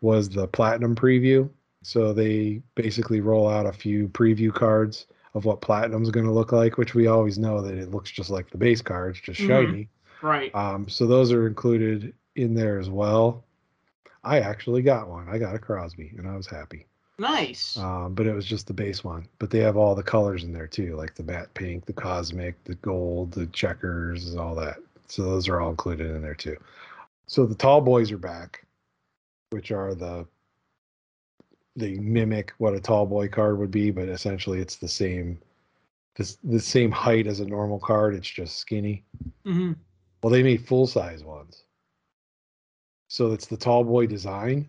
was the Platinum preview. So they basically roll out a few preview cards of what Platinum's going to look like, which we always know that it looks just like the base cards, just shiny. Right. So those are included in there as well. I actually got one. I got a Crosby, and I was happy. Nice. But it was just the base one. But they have all the colors in there, too, like the matte pink, the cosmic, the gold, the checkers, all that. So those are all included in there, too. So the tall boys are back, which are they mimic what a tall boy card would be, but essentially it's the same height as a normal card. It's just skinny. Mm-hmm. Well, they made full-size ones. So it's the tall boy design,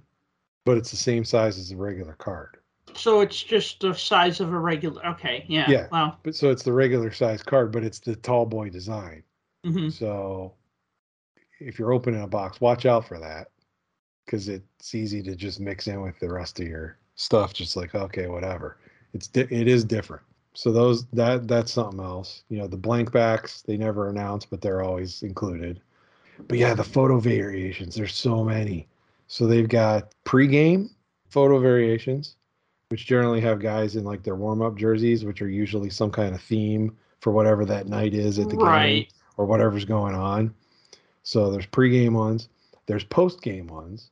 but it's the same size as the regular card. So it's just the size of a regular... Okay, yeah. Yeah, wow. But so it's the regular size card, but it's the tall boy design. Mm-hmm. So if you're opening a box, watch out for that, because it's easy to just mix in with the rest of your stuff, just like, okay, whatever. It is different. So those that's something else. You know, the blank backs, they never announce, but they're always included. But yeah, the photo variations, there's so many. So they've got pregame photo variations, which generally have guys in like their warm-up jerseys, which are usually some kind of theme for whatever that night is at the game or whatever's going on. So there's pregame ones. There's postgame ones,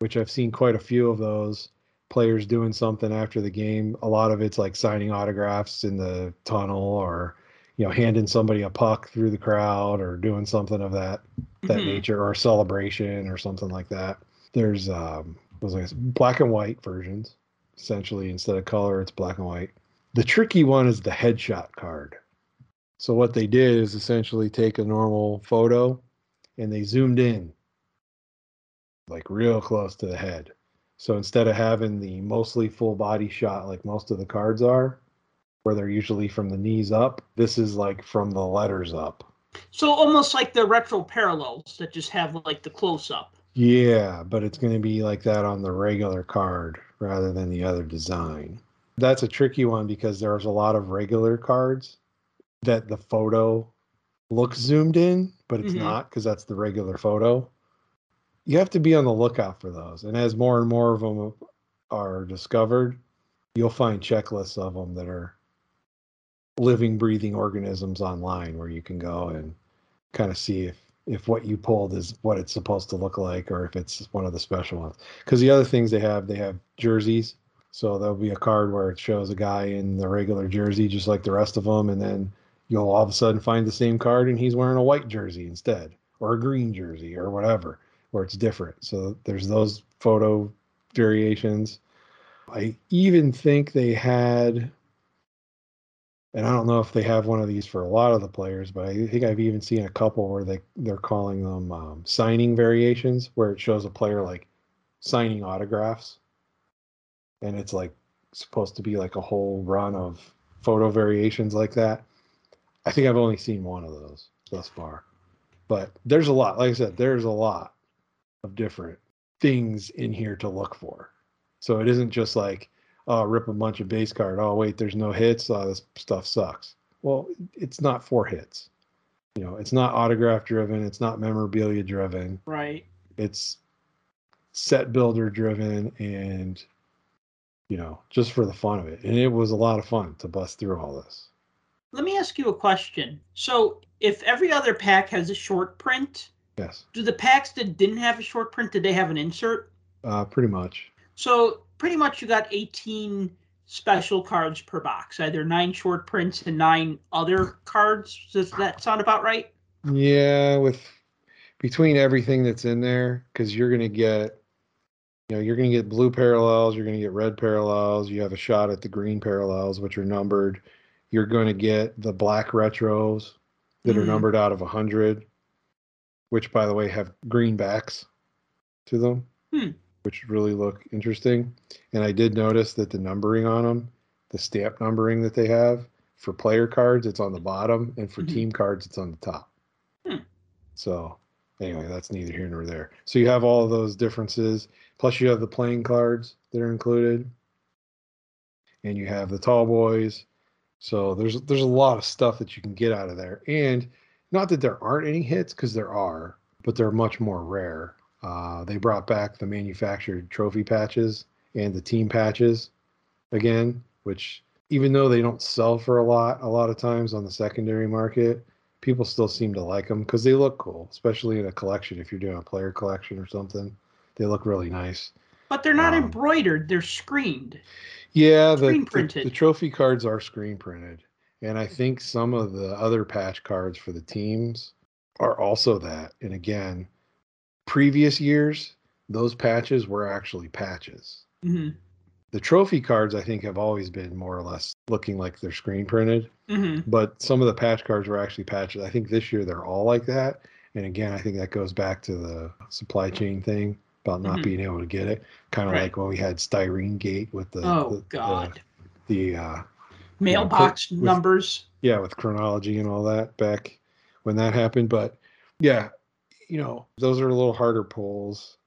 which I've seen quite a few of those. Players doing something after the game. A lot of it's like signing autographs in the tunnel, or you know, handing somebody a puck through the crowd, or doing something of that nature, or a celebration or something like that. There's black and white versions, essentially. Instead of color, it's black and white. The tricky one is the headshot card. So what they did is essentially take a normal photo and they zoomed in like real close to the head. So instead of having the mostly full body shot like most of the cards are, where they're usually from the knees up, this is like from the letters up. So almost like the retro parallels that just have like the close up. Yeah, but it's going to be like that on the regular card rather than the other design. That's a tricky one because there's a lot of regular cards that the photo looks zoomed in, but it's not, because that's the regular photo. You have to be on the lookout for those. And as more and more of them are discovered, you'll find checklists of them that are living, breathing organisms online where you can go and kind of see if what you pulled is what it's supposed to look like, or if it's one of the special ones. Because the other things they have jerseys. So there'll be a card where it shows a guy in the regular jersey, just like the rest of them. And then you'll all of a sudden find the same card and he's wearing a white jersey instead, or a green jersey, or whatever, where it's different. So there's those photo variations. I even think they had, and I don't know if they have one of these for a lot of the players, but I think I've even seen a couple where they're calling them signing variations, where it shows a player like signing autographs. And it's like supposed to be like a whole run of photo variations like that. I think I've only seen one of those thus far. But there's a lot, like I said, there's a lot of different things in here to look for. So it isn't just like, oh, rip a bunch of base card. Oh, wait, there's no hits. Oh, this stuff sucks. Well, it's not for hits. You know, it's not autograph driven. It's not memorabilia driven. Right. It's set builder driven and, you know, just for the fun of it. And it was a lot of fun to bust through all this. Let me ask you a question. So if every other pack has a short print, yes. Do the packs that didn't have a short print, did they have an insert? Pretty much. So pretty much you got 18 special cards per box, either 9 short prints and 9 other cards. Does that sound about right? Yeah, with between everything that's in there, because you're going to get, you know, you're going to get blue parallels, you're going to get red parallels, you have a shot at the green parallels, which are numbered. You're going to get the black retros that are numbered out of 100, which, by the way, have green backs to them. Which really look interesting. And I did notice that the numbering on them, the stamp numbering that they have, for player cards, it's on the bottom, and for team cards, it's on the top. So anyway, that's neither here nor there. So you have all of those differences. Plus you have the playing cards that are included. And you have the tall boys. So there's a lot of stuff that you can get out of there. And not that there aren't any hits, because there are, but they're much more rare. They brought back the manufactured trophy patches and the team patches again, which even though they don't sell for a lot of times on the secondary market, people still seem to like them because they look cool, especially in a collection. If you're doing a player collection or something, they look really nice. But they're not embroidered. They're screened. Yeah, the trophy cards are screen printed. And I think some of the other patch cards for the teams are also that. And again, previous years, those patches were actually patches. The trophy cards, I think, have always been more or less looking like they're screen printed. But some of the patch cards were actually patches. I think this year they're all like that. And again, I think that goes back to the supply chain thing about not being able to get it. Kind of like when we had Styrene Gate with the mailbox numbers. Yeah, with chronology and all that back when that happened. But yeah. You know, those are a little harder pulls.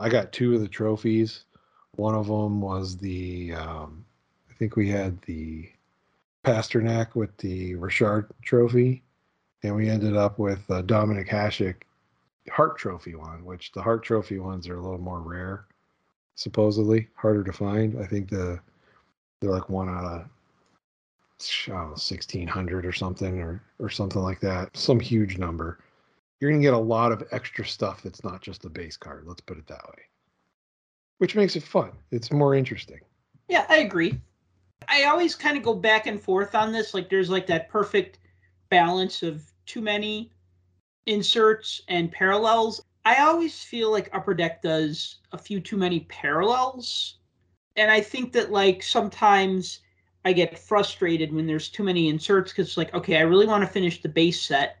I got 2 of the trophies. One of them was the, I think we had the Pasternak with the Richard trophy. And we ended up with Dominik Hasek Hart trophy one, which the Hart trophy ones are a little more rare, supposedly. Harder to find. I think they're like one out of, I don't know, 1,600 or something, or something like that. Some huge number. You're going to get a lot of extra stuff that's not just the base card. Let's put it that way, which makes it fun. It's more interesting. Yeah, I agree. I always kind of go back and forth on this. Like there's like that perfect balance of too many inserts and parallels. I always feel like Upper Deck does a few too many parallels. And I think that like sometimes I get frustrated when there's too many inserts because it's like, okay, I really want to finish the base set.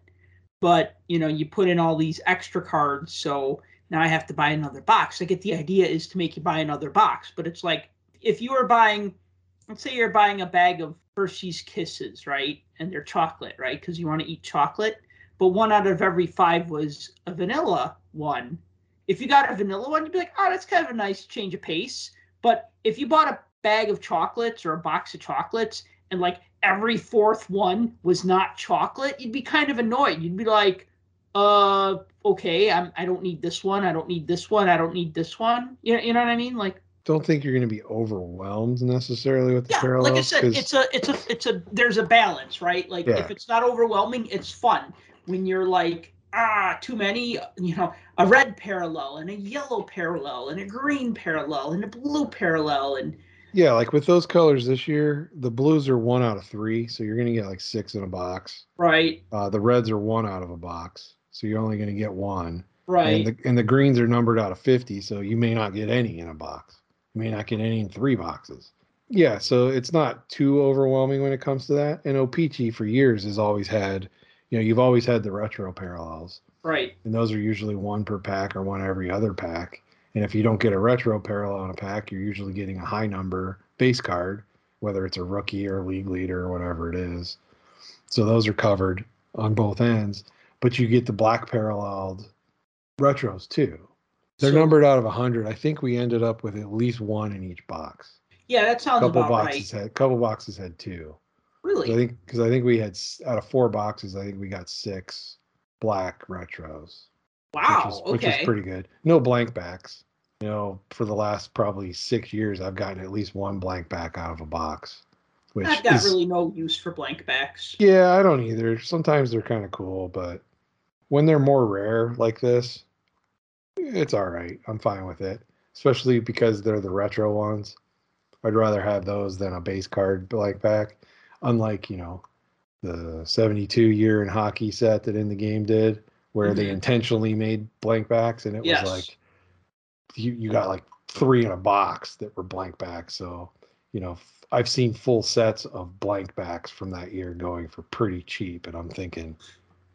But, you know, you put in all these extra cards, so now I have to buy another box. I get the idea is to make you buy another box. But it's like, if you are buying, let's say you're buying a bag of Hershey's Kisses, right? And they're chocolate, right? Because you want to eat chocolate. But 1 out of every 5 was a vanilla one. If you got a vanilla one, you'd be like, oh, that's kind of a nice change of pace. But if you bought a bag of chocolates or a box of chocolates and like, every 4th one was not chocolate, you'd be kind of annoyed. You'd be like, okay, I don't need this one. I don't need this one. I don't need this one. You know what I mean? Like, don't think you're going to be overwhelmed necessarily with the parallels. Like I said, there's a balance, right? Like if it's not overwhelming, it's fun. When you're like, too many, you know, a red parallel and a yellow parallel and a green parallel and a blue parallel. And yeah, like with those colors this year, the blues are 1 out of 3. So you're going to get like 6 in a box. Right. The reds are 1 out of a box. So you're only going to get 1. Right. And the greens are numbered out of 50. So you may not get any in a box. You may not get any in 3 boxes. Yeah. So it's not too overwhelming when it comes to that. And Opeachy for years has always had, you know, you've always had the retro parallels. Right. And those are usually 1 per pack or 1 every other pack. And if you don't get a retro parallel in a pack, you're usually getting a high number base card, whether it's a rookie or a league leader or whatever it is. So those are covered on both ends. But you get the black paralleled retros too. They're numbered out of 100. I think we ended up with at least 1 in each box. Yeah, that sounds about right. A couple boxes had 2. Really? So I think because I think we had out of 4 boxes, I think we got 6 black retros. Wow. Which is pretty good. No blank backs. You know, for the last probably 6 years, I've gotten at least 1 blank back out of a box. I've got really no use for blank backs. Yeah, I don't either. Sometimes they're kind of cool, but when they're more rare like this, it's all right. I'm fine with it, especially because they're the retro ones. I'd rather have those than a base card blank back. Unlike, you know, the 72 year in hockey set that In the Game did, where they intentionally made blank backs, and it was like you got like 3 in a box that were blank backs. So, you know, I've seen full sets of blank backs from that year going for pretty cheap, and I'm thinking,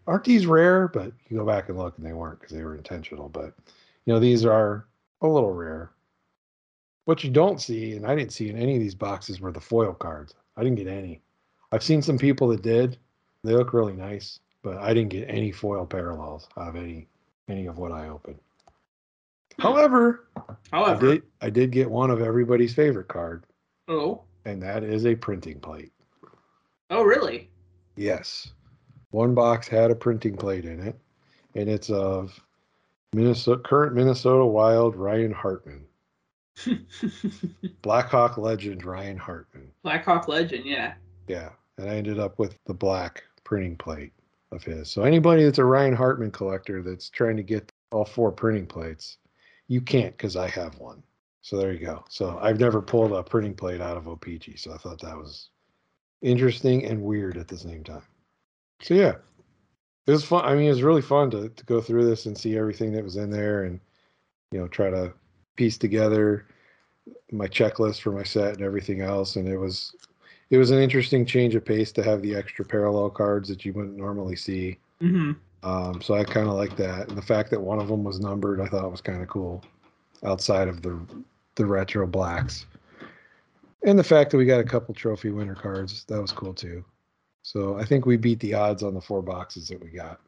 aren't these rare? But you go back and look, and they weren't because they were intentional. But, you know, these are a little rare. What you don't see, and I didn't see in any of these boxes, were the foil cards. I didn't get any. I've seen some people that did. They look really nice, but I didn't get any foil parallels out of any of what I opened. However, I did get one of everybody's favorite card. Oh. And that is a printing plate. Oh, really? Yes. 1 box had a printing plate in it, and it's of current Minnesota Wild Ryan Hartman. Blackhawk legend Ryan Hartman. Blackhawk legend, yeah. Yeah, and I ended up with the black printing plate of his. So anybody that's a Ryan Hartman collector that's trying to get all 4 printing plates, you can't because I have one. So there you go. So I've never pulled a printing plate out of Opeachy, so I thought that was interesting and weird at the same time. So, yeah, it was fun. I mean, it was really fun to go through this and see everything that was in there and, you know, try to piece together my checklist for my set and everything else. And it was an interesting change of pace to have the extra parallel cards that you wouldn't normally see. Mm-hmm. So I kind of like that. And the fact that one of them was numbered, I thought was kind of cool outside of the retro blacks. And the fact that we got a couple trophy winner cards, that was cool, too. So I think we beat the odds on the 4 boxes that we got.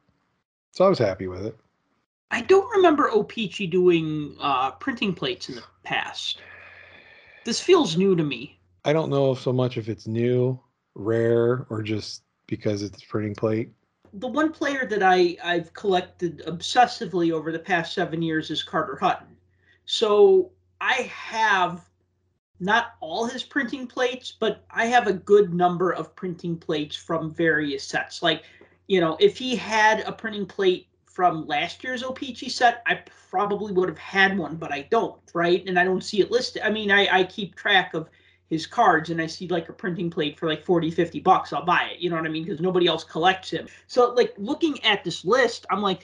So I was happy with it. I don't remember Opeachy doing printing plates in the past. This feels new to me. I don't know so much if it's new, rare, or just because it's printing plate. The one player that I've collected obsessively over the past 7 years is Carter Hutton. So I have... not all his printing plates, but I have a good number of printing plates from various sets. Like, you know, if he had a printing plate from last year's Opeachy set, I probably would have had one, but I don't, right? And I don't see it listed. I mean, I keep track of his cards, and I see, like, a printing plate for, like, $40, $50. I'll buy it, you know what I mean? Because nobody else collects him. So, like, looking at this list, I'm like,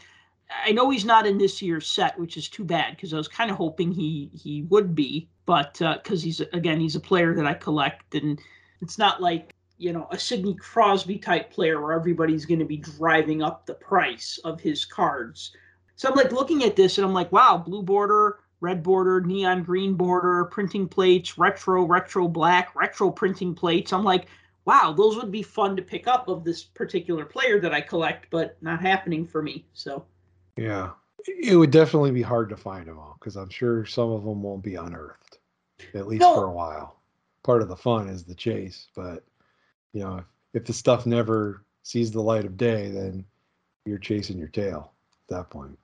I know he's not in this year's set, which is too bad, because I was kind of hoping he would be. But because he's a player that I collect, and it's not like, you know, a Sidney Crosby type player where everybody's going to be driving up the price of his cards. So I'm like looking at this and I'm like, wow, blue border, red border, neon green border, printing plates, retro black, retro printing plates. I'm like, wow, those would be fun to pick up of this particular player that I collect, but not happening for me. So, yeah. It would definitely be hard to find them all because I'm sure some of them won't be unearthed, at least for a while. Part of the fun is the chase, but, you know, if the stuff never sees the light of day, then you're chasing your tail at that point.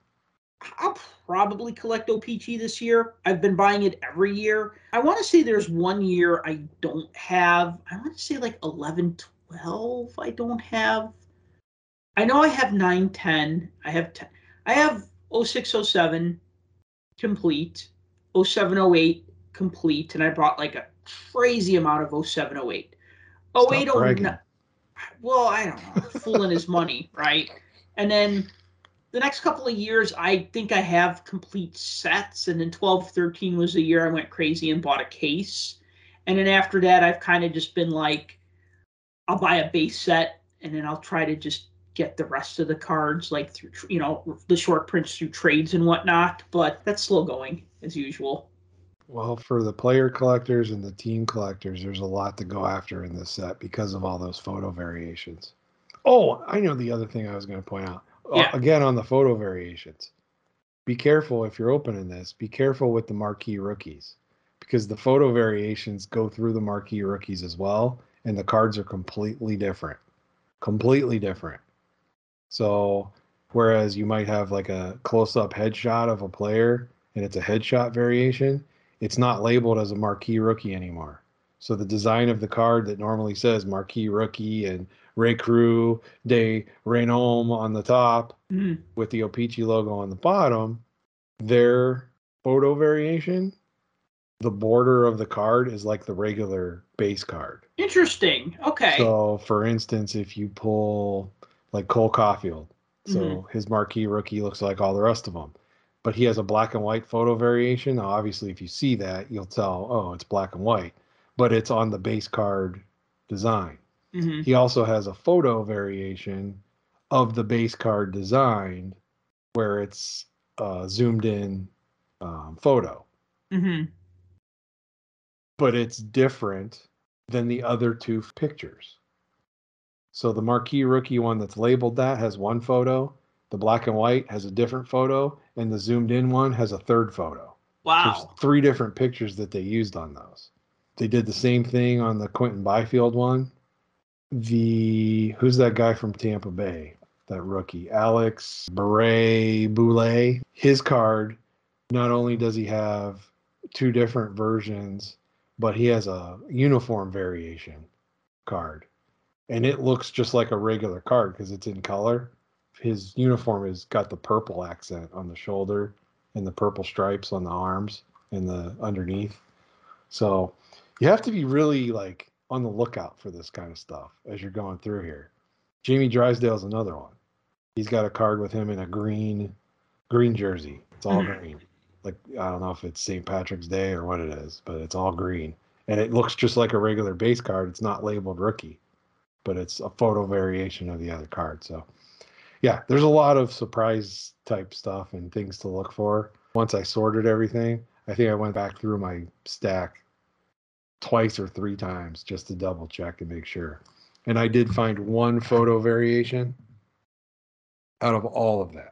I'll probably collect OPG this year. I've been buying it every year. I want to say there's one year I don't have. I want to say like 11, 12 I don't have. I know I have 9, 10. I have 10. I have 06, 07 complete, 07, 08 complete, and I bought like a crazy amount of 07, 08. 08, 09. Well, I don't know. Fooling his money, right? And then the next couple of years, I think I have complete sets, and then 12, 13 was the year I went crazy and bought a case. And then after that, I've kind of just been like, I'll buy a base set, and then I'll try to just get the rest of the cards, like through, you know, the short prints through trades and whatnot. But that's slow going, as usual. Well, for the player collectors and the team collectors, there's a lot to go after in this set because of all those photo variations. Oh, I know the other thing I was going to point out. Yeah. Again, on the photo variations, be careful if you're opening this. Be careful with the marquee rookies, because the photo variations go through the marquee rookies as well, and the cards are completely different. Completely different. So whereas you might have like a close-up headshot of a player and it's a headshot variation, it's not labeled as a marquee rookie anymore. So the design of the card that normally says marquee rookie and Recru de Renome on the top with the Opeachy logo on the bottom, their photo variation, the border of the card is like the regular base card. Interesting. Okay. So, for instance, if you pull like Cole Caulfield, so his marquee rookie looks like all the rest of them, but he has a black and white photo variation. Now, obviously, if you see that, you'll tell, oh, it's black and white, but it's on the base card design. Mm-hmm. He also has a photo variation of the base card design where it's a zoomed in photo. Mm-hmm. But it's different than the other two pictures. So the marquee rookie one that's labeled that has one photo. The black and white has a different photo. And the zoomed in one has a third photo. Wow. There's three different pictures that they used on those. They did the same thing on the Quentin Byfield one. Who's that guy from Tampa Bay? That rookie, Alex Boulay. His card, not only does he have two different versions, but he has a uniform variation card. And it looks just like a regular card because it's in color. His uniform has got the purple accent on the shoulder and the purple stripes on the arms and the underneath. So you have to be really like on the lookout for this kind of stuff as you're going through here. Jamie Drysdale's another one. He's got a card with him in a green jersey. It's all green. Like, I don't know if it's St. Patrick's Day or what it is, but it's all green. And it looks just like a regular base card. It's not labeled rookie, but it's a photo variation of the other card. So, yeah, there's a lot of surprise type stuff and things to look for. Once I sorted everything, I think I went back through my stack twice or three times just to double check and make sure. And I did find one photo variation out of all of that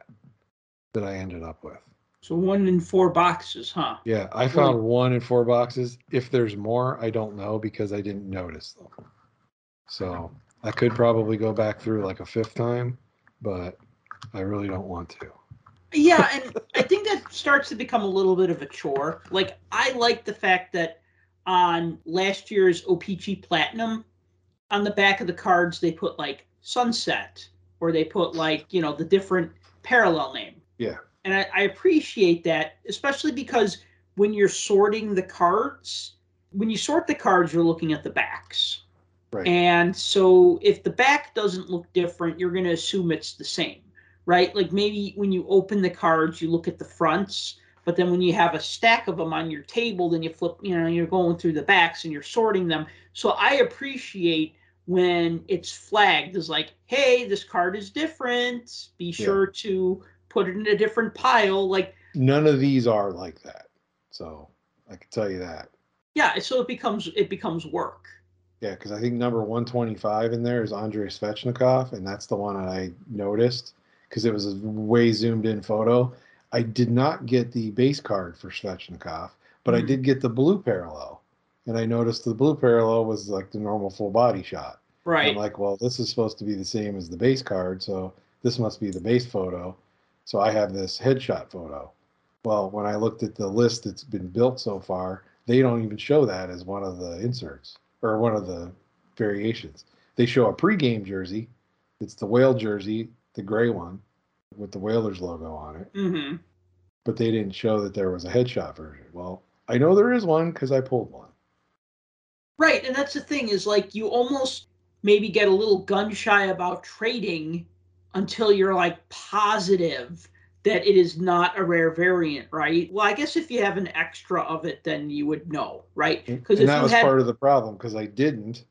I ended up with. So one in four boxes, huh? Yeah, I found one in four boxes. If there's more, I don't know because I didn't notice them. So I could probably go back through like a fifth time, but I really don't want to. Yeah, and I think that starts to become a little bit of a chore. Like, I like the fact that on last year's OPG Platinum, on the back of the cards, they put like Sunset, or they put like, you know, the different parallel name. Yeah. And I appreciate that, especially because when you're sorting the cards, when you sort the cards, you're looking at the backs. Right. And so if the back doesn't look different, you're going to assume it's the same, right? Like maybe when you open the cards, you look at the fronts. But then when you have a stack of them on your table, then you flip, you know, you're going through the backs and you're sorting them. So I appreciate when it's flagged as like, hey, this card is different. Be sure to put it in a different pile. Like, none of these are like that. So I can tell you that. Yeah. So it becomes work. Yeah. Because I think number 125 in there is Andrei Svechnikov. And that's the one I noticed because it was a way zoomed in photo. I did not get the base card for Svechnikov, but I did get the blue parallel. And I noticed the blue parallel was like the normal full body shot. Right. And I'm like, well, this is supposed to be the same as the base card, so this must be the base photo. So I have this headshot photo. Well, when I looked at the list that's been built so far, they don't even show that as one of the inserts or one of the variations. They show a pregame jersey. It's the whale jersey, the gray one, with the Whalers logo on it. Mm-hmm. But they didn't show that there was a headshot version. Well, I know there is one because I pulled one. Right, and that's the thing is, like, you almost maybe get a little gun-shy about trading until you're, like, positive that it is not a rare variant, right? Well, I guess if you have an extra of it, then you would know, right? Because that was part of the problem, because I didn't.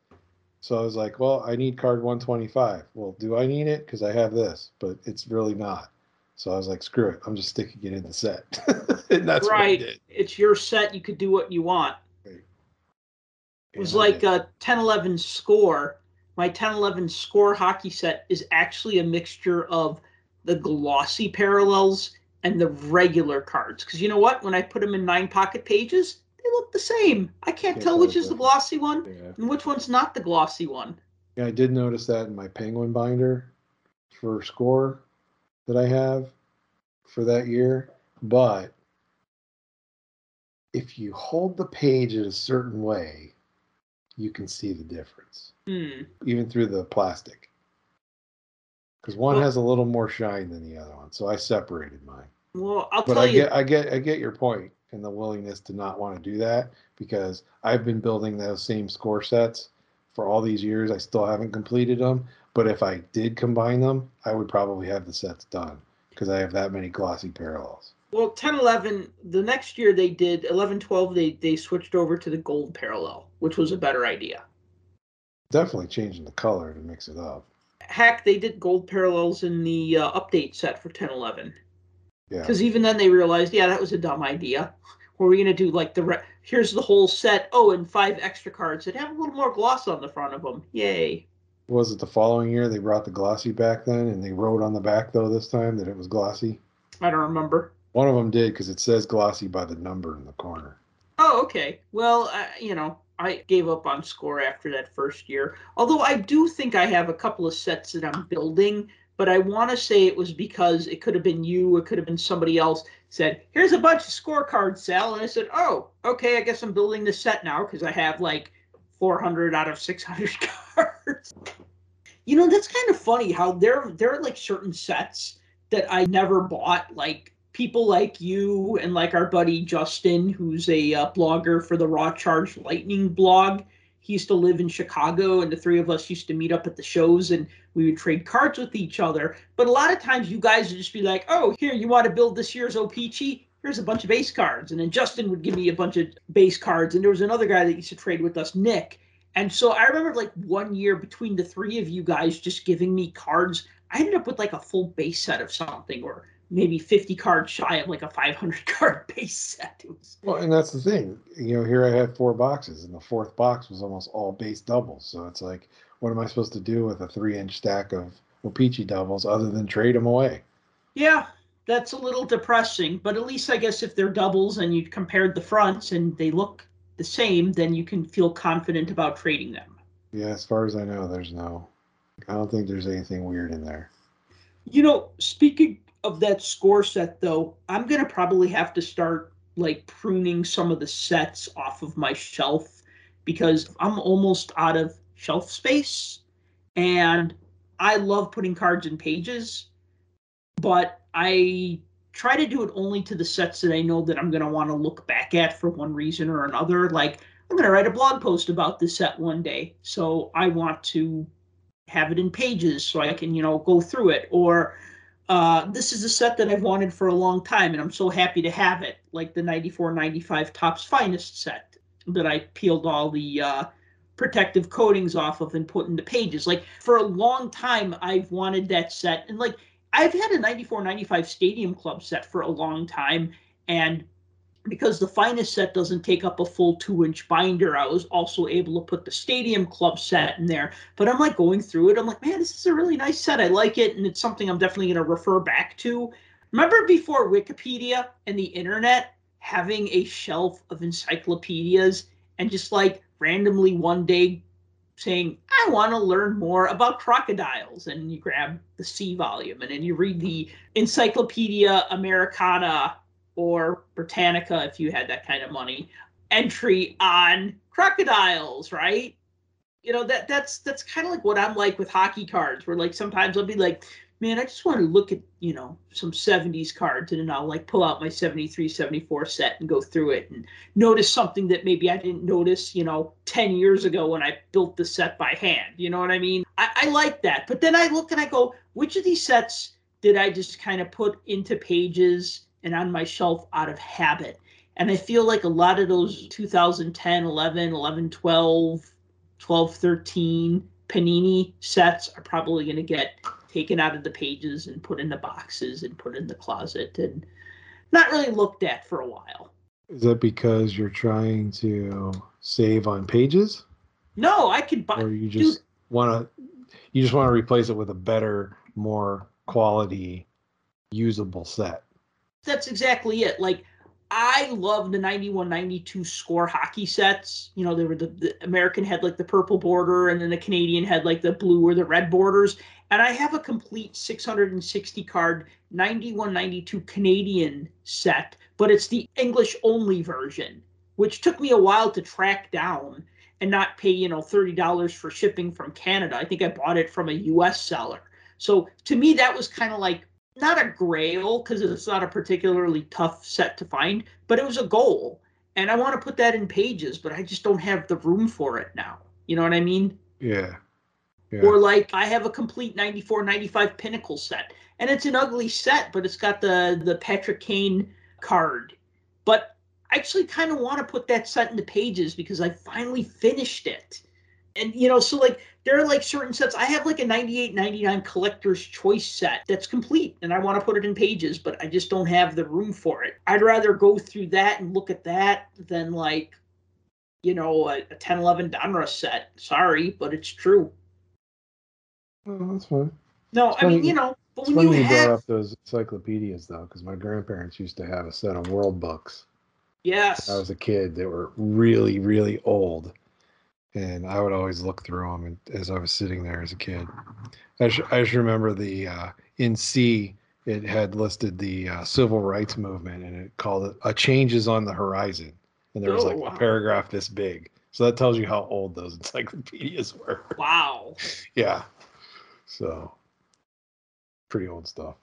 So I was like, well, I need card 125. Well, do I need it? Because I have this, but it's really not. So I was like, screw it. I'm just sticking it in the set. And that's right. What I did. It's your set. You could do what you want. Right. It was like a 10-11 score. My 10-11 score hockey set is actually a mixture of the glossy parallels and the regular cards. Because you know what? When I put them in 9 pocket pages, they look the same. I can't tell which is the glossy one and which one's not the glossy one. Yeah, I did notice that in my Penguin binder for score that I have for that year. But if you hold the page in a certain way, you can see the difference, even through the plastic. Because one has a little more shine than the other one, so I separated mine. Well, I get your point and the willingness to not want to do that, because I've been building those same score sets for all these years. I still haven't completed them, but if I did combine them, I would probably have the sets done because I have that many glossy parallels. Well, 10-11, the next year they did 11-12. They switched over to the gold parallel, which was a better idea. Definitely changing the color to mix it up. Heck, they did gold parallels in the update set for 10-11. Yeah. Because even then they realized, yeah, that was a dumb idea. What were we going to do? Like, here's the whole set. Oh, and 5 extra cards that have a little more gloss on the front of them. Yay. Was it the following year they brought the glossy back then? And they wrote on the back, though, this time that it was glossy? I don't remember. One of them did, because it says glossy by the number in the corner. Oh, okay. Well, you know, I gave up on score after that first year. Although I do think I have a couple of sets that I'm building, but I want to say it was because it could have been you, it could have been somebody else, said, here's a bunch of scorecards, Sal. And I said, oh, okay, I guess I'm building this set now because I have like 400 out of 600 cards. You know, that's kind of funny how there are like certain sets that I never bought, like people like you and like our buddy Justin, who's a blogger for the Raw Charge Lightning blog. He used to live in Chicago, and the three of us used to meet up at the shows, and we would trade cards with each other. But a lot of times you guys would just be like, oh, here, you want to build this year's Opeachy? Here's a bunch of base cards. And then Justin would give me a bunch of base cards. And there was another guy that used to trade with us, Nick. And so I remember like one year between the three of you guys just giving me cards. I ended up with like a full base set of something, or maybe 50 cards shy of like a 500 card base set. Well, and that's the thing. You know, here I had 4 boxes, and the 4th box was almost all base doubles. So it's like, what am I supposed to do with a 3-inch stack of Opeachy doubles other than trade them away? Yeah, that's a little depressing. But at least I guess if they're doubles and you compared the fronts and they look the same, then you can feel confident about trading them. Yeah, as far as I know, I don't think there's anything weird in there. You know, speaking of that score set, though, I'm going to probably have to start like pruning some of the sets off of my shelf, because I'm almost out of shelf space, and I love putting cards in pages, but I try to do it only to the sets that I know that I'm going to want to look back at for one reason or another. Like, I'm going to write a blog post about this set one day, so I want to have it in pages so I can, you know, go through it. Or this is a set that I've wanted for a long time, and I'm so happy to have it, like the 94-95 Topps Finest set that I peeled all the protective coatings off of and put into pages. Like, for a long time, I've wanted that set. And, like, I've had a 94-95 Stadium Club set for a long time, and because the Finest set doesn't take up a full 2-inch binder, I was also able to put the Stadium Club set in there. But I'm like going through it, I'm like, man, this is a really nice set. I like it, and it's something I'm definitely going to refer back to. Remember before Wikipedia and the internet, having a shelf of encyclopedias and just like randomly one day saying, I want to learn more about crocodiles. And you grab the C volume and then you read the Encyclopedia Americana or Britannica, if you had that kind of money, entry on crocodiles, right? You know, that's kind of like what I'm like with hockey cards, where like sometimes I'll be like, man, I just want to look at, you know, some 70s cards, and then I'll like pull out my 73, 74 set and go through it and notice something that maybe I didn't notice, you know, 10 years ago when I built the set by hand. You know what I mean? I like that. But then I look and I go, which of these sets did I just kind of put into pages and on my shelf out of habit? And I feel like a lot of those 2010, 11, 11, 12, 12, 13 Panini sets are probably going to get taken out of the pages and put in the boxes and put in the closet and not really looked at for a while. Is that because you're trying to save on pages? No, I could buy. Or you just want to replace it with a better, more quality, usable set. That's exactly it. Like, I love the 91-92 score hockey sets. You know, they were the American had like the purple border, and then the Canadian had like the blue or the red borders. And I have a complete 660 card 91-92 Canadian set, but it's the English only version, which took me a while to track down and not pay, you know, $30 for shipping from Canada. I think I bought it from a US seller. So to me, that was kind of like not a grail, because it's not a particularly tough set to find, but it was a goal. And I want to put that in pages, but I just don't have the room for it now. You know what I mean? Yeah. Yeah. Or like I have a complete 94-95 Pinnacle set, and it's an ugly set, but it's got the Patrick Kane card. But I actually kind of want to put that set into pages because I finally finished it. And, you know, so like there are like certain sets. I have like a 98-99 Collector's Choice set that's complete, and I want to put it in pages, but I just don't have the room for it. I'd rather go through that and look at that than like, you know, a 10-11 Donruss set. Sorry, but it's true. Oh, that's fine. No, it's funny, I mean, you know, but when you have... brought up those encyclopedias, though, because my grandparents used to have a set of world books. Yes. When I was a kid, they were really, really old. And I would always look through them as I was sitting there as a kid. I just remember the, in C, it had listed the civil rights movement, and it called it A Change is on the Horizon. And there was a paragraph this big. So that tells you how old those encyclopedias were. Wow. Yeah. So, pretty old stuff.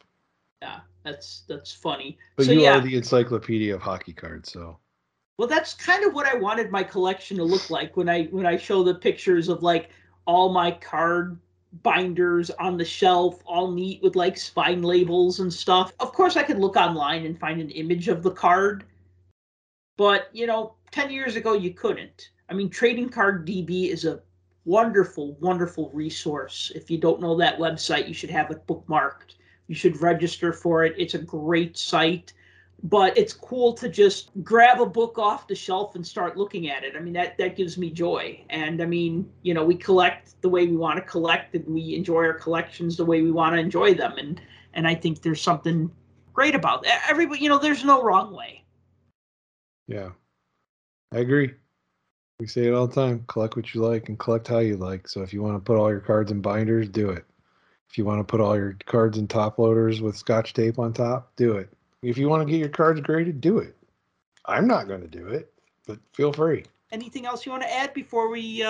Yeah, that's funny. But so, you are the encyclopedia of hockey cards, so. Well, that's kind of what I wanted my collection to look like when I show the pictures of like all my card binders on the shelf, all neat with like spine labels and stuff. Of course, I could look online and find an image of the card, but you know, 10 years ago you couldn't. I mean, Trading Card DB is a wonderful, wonderful resource. If you don't know that website, you should have it bookmarked. You should register for it. It's a great site, but it's cool to just grab a book off the shelf and start looking at it. I mean, that gives me joy. And I mean, you know, we collect the way we want to collect, and we enjoy our collections the way we want to enjoy them. And I think there's something great about that. Everybody, you know, there's no wrong way. Yeah, I agree. We say it all the time, collect what you like and collect how you like. So if you want to put all your cards in binders, do it. If you want to put all your cards in top loaders with Scotch tape on top, do it. If you want to get your cards graded, do it. I'm not going to do it, but feel free. Anything else you want to add before we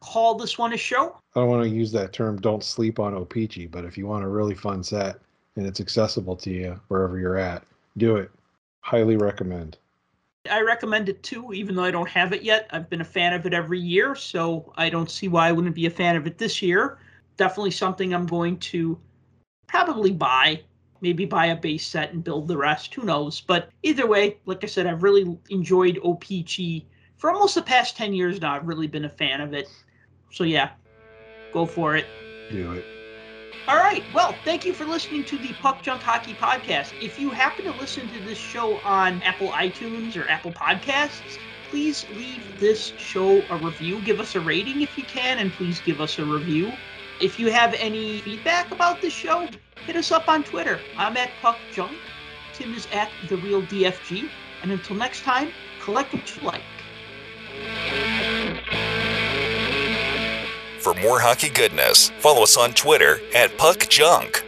call this one a show? I don't want to use that term, don't sleep on OPG, but if you want a really fun set and it's accessible to you wherever you're at, do it. Highly recommend. I recommend it too, even though I don't have it yet. I've been a fan of it every year, so I don't see why I wouldn't be a fan of it this year. Definitely something I'm going to probably buy, maybe buy a base set and build the rest. Who knows? But either way, like I said, I've really enjoyed OPG for almost the past 10 years now. I've really been a fan of it. So yeah, go for it. Do it. All right. Well, thank you for listening to the Puck Junk Hockey Podcast. If you happen to listen to this show on Apple iTunes or Apple Podcasts, please leave this show a review. Give us a rating if you can, and please give us a review. If you have any feedback about this show, hit us up on Twitter. I'm at Puck Junk. Tim is at The Real DFG. And until next time, collect what you like. more hockey goodness. Follow us on Twitter at Puck Junk.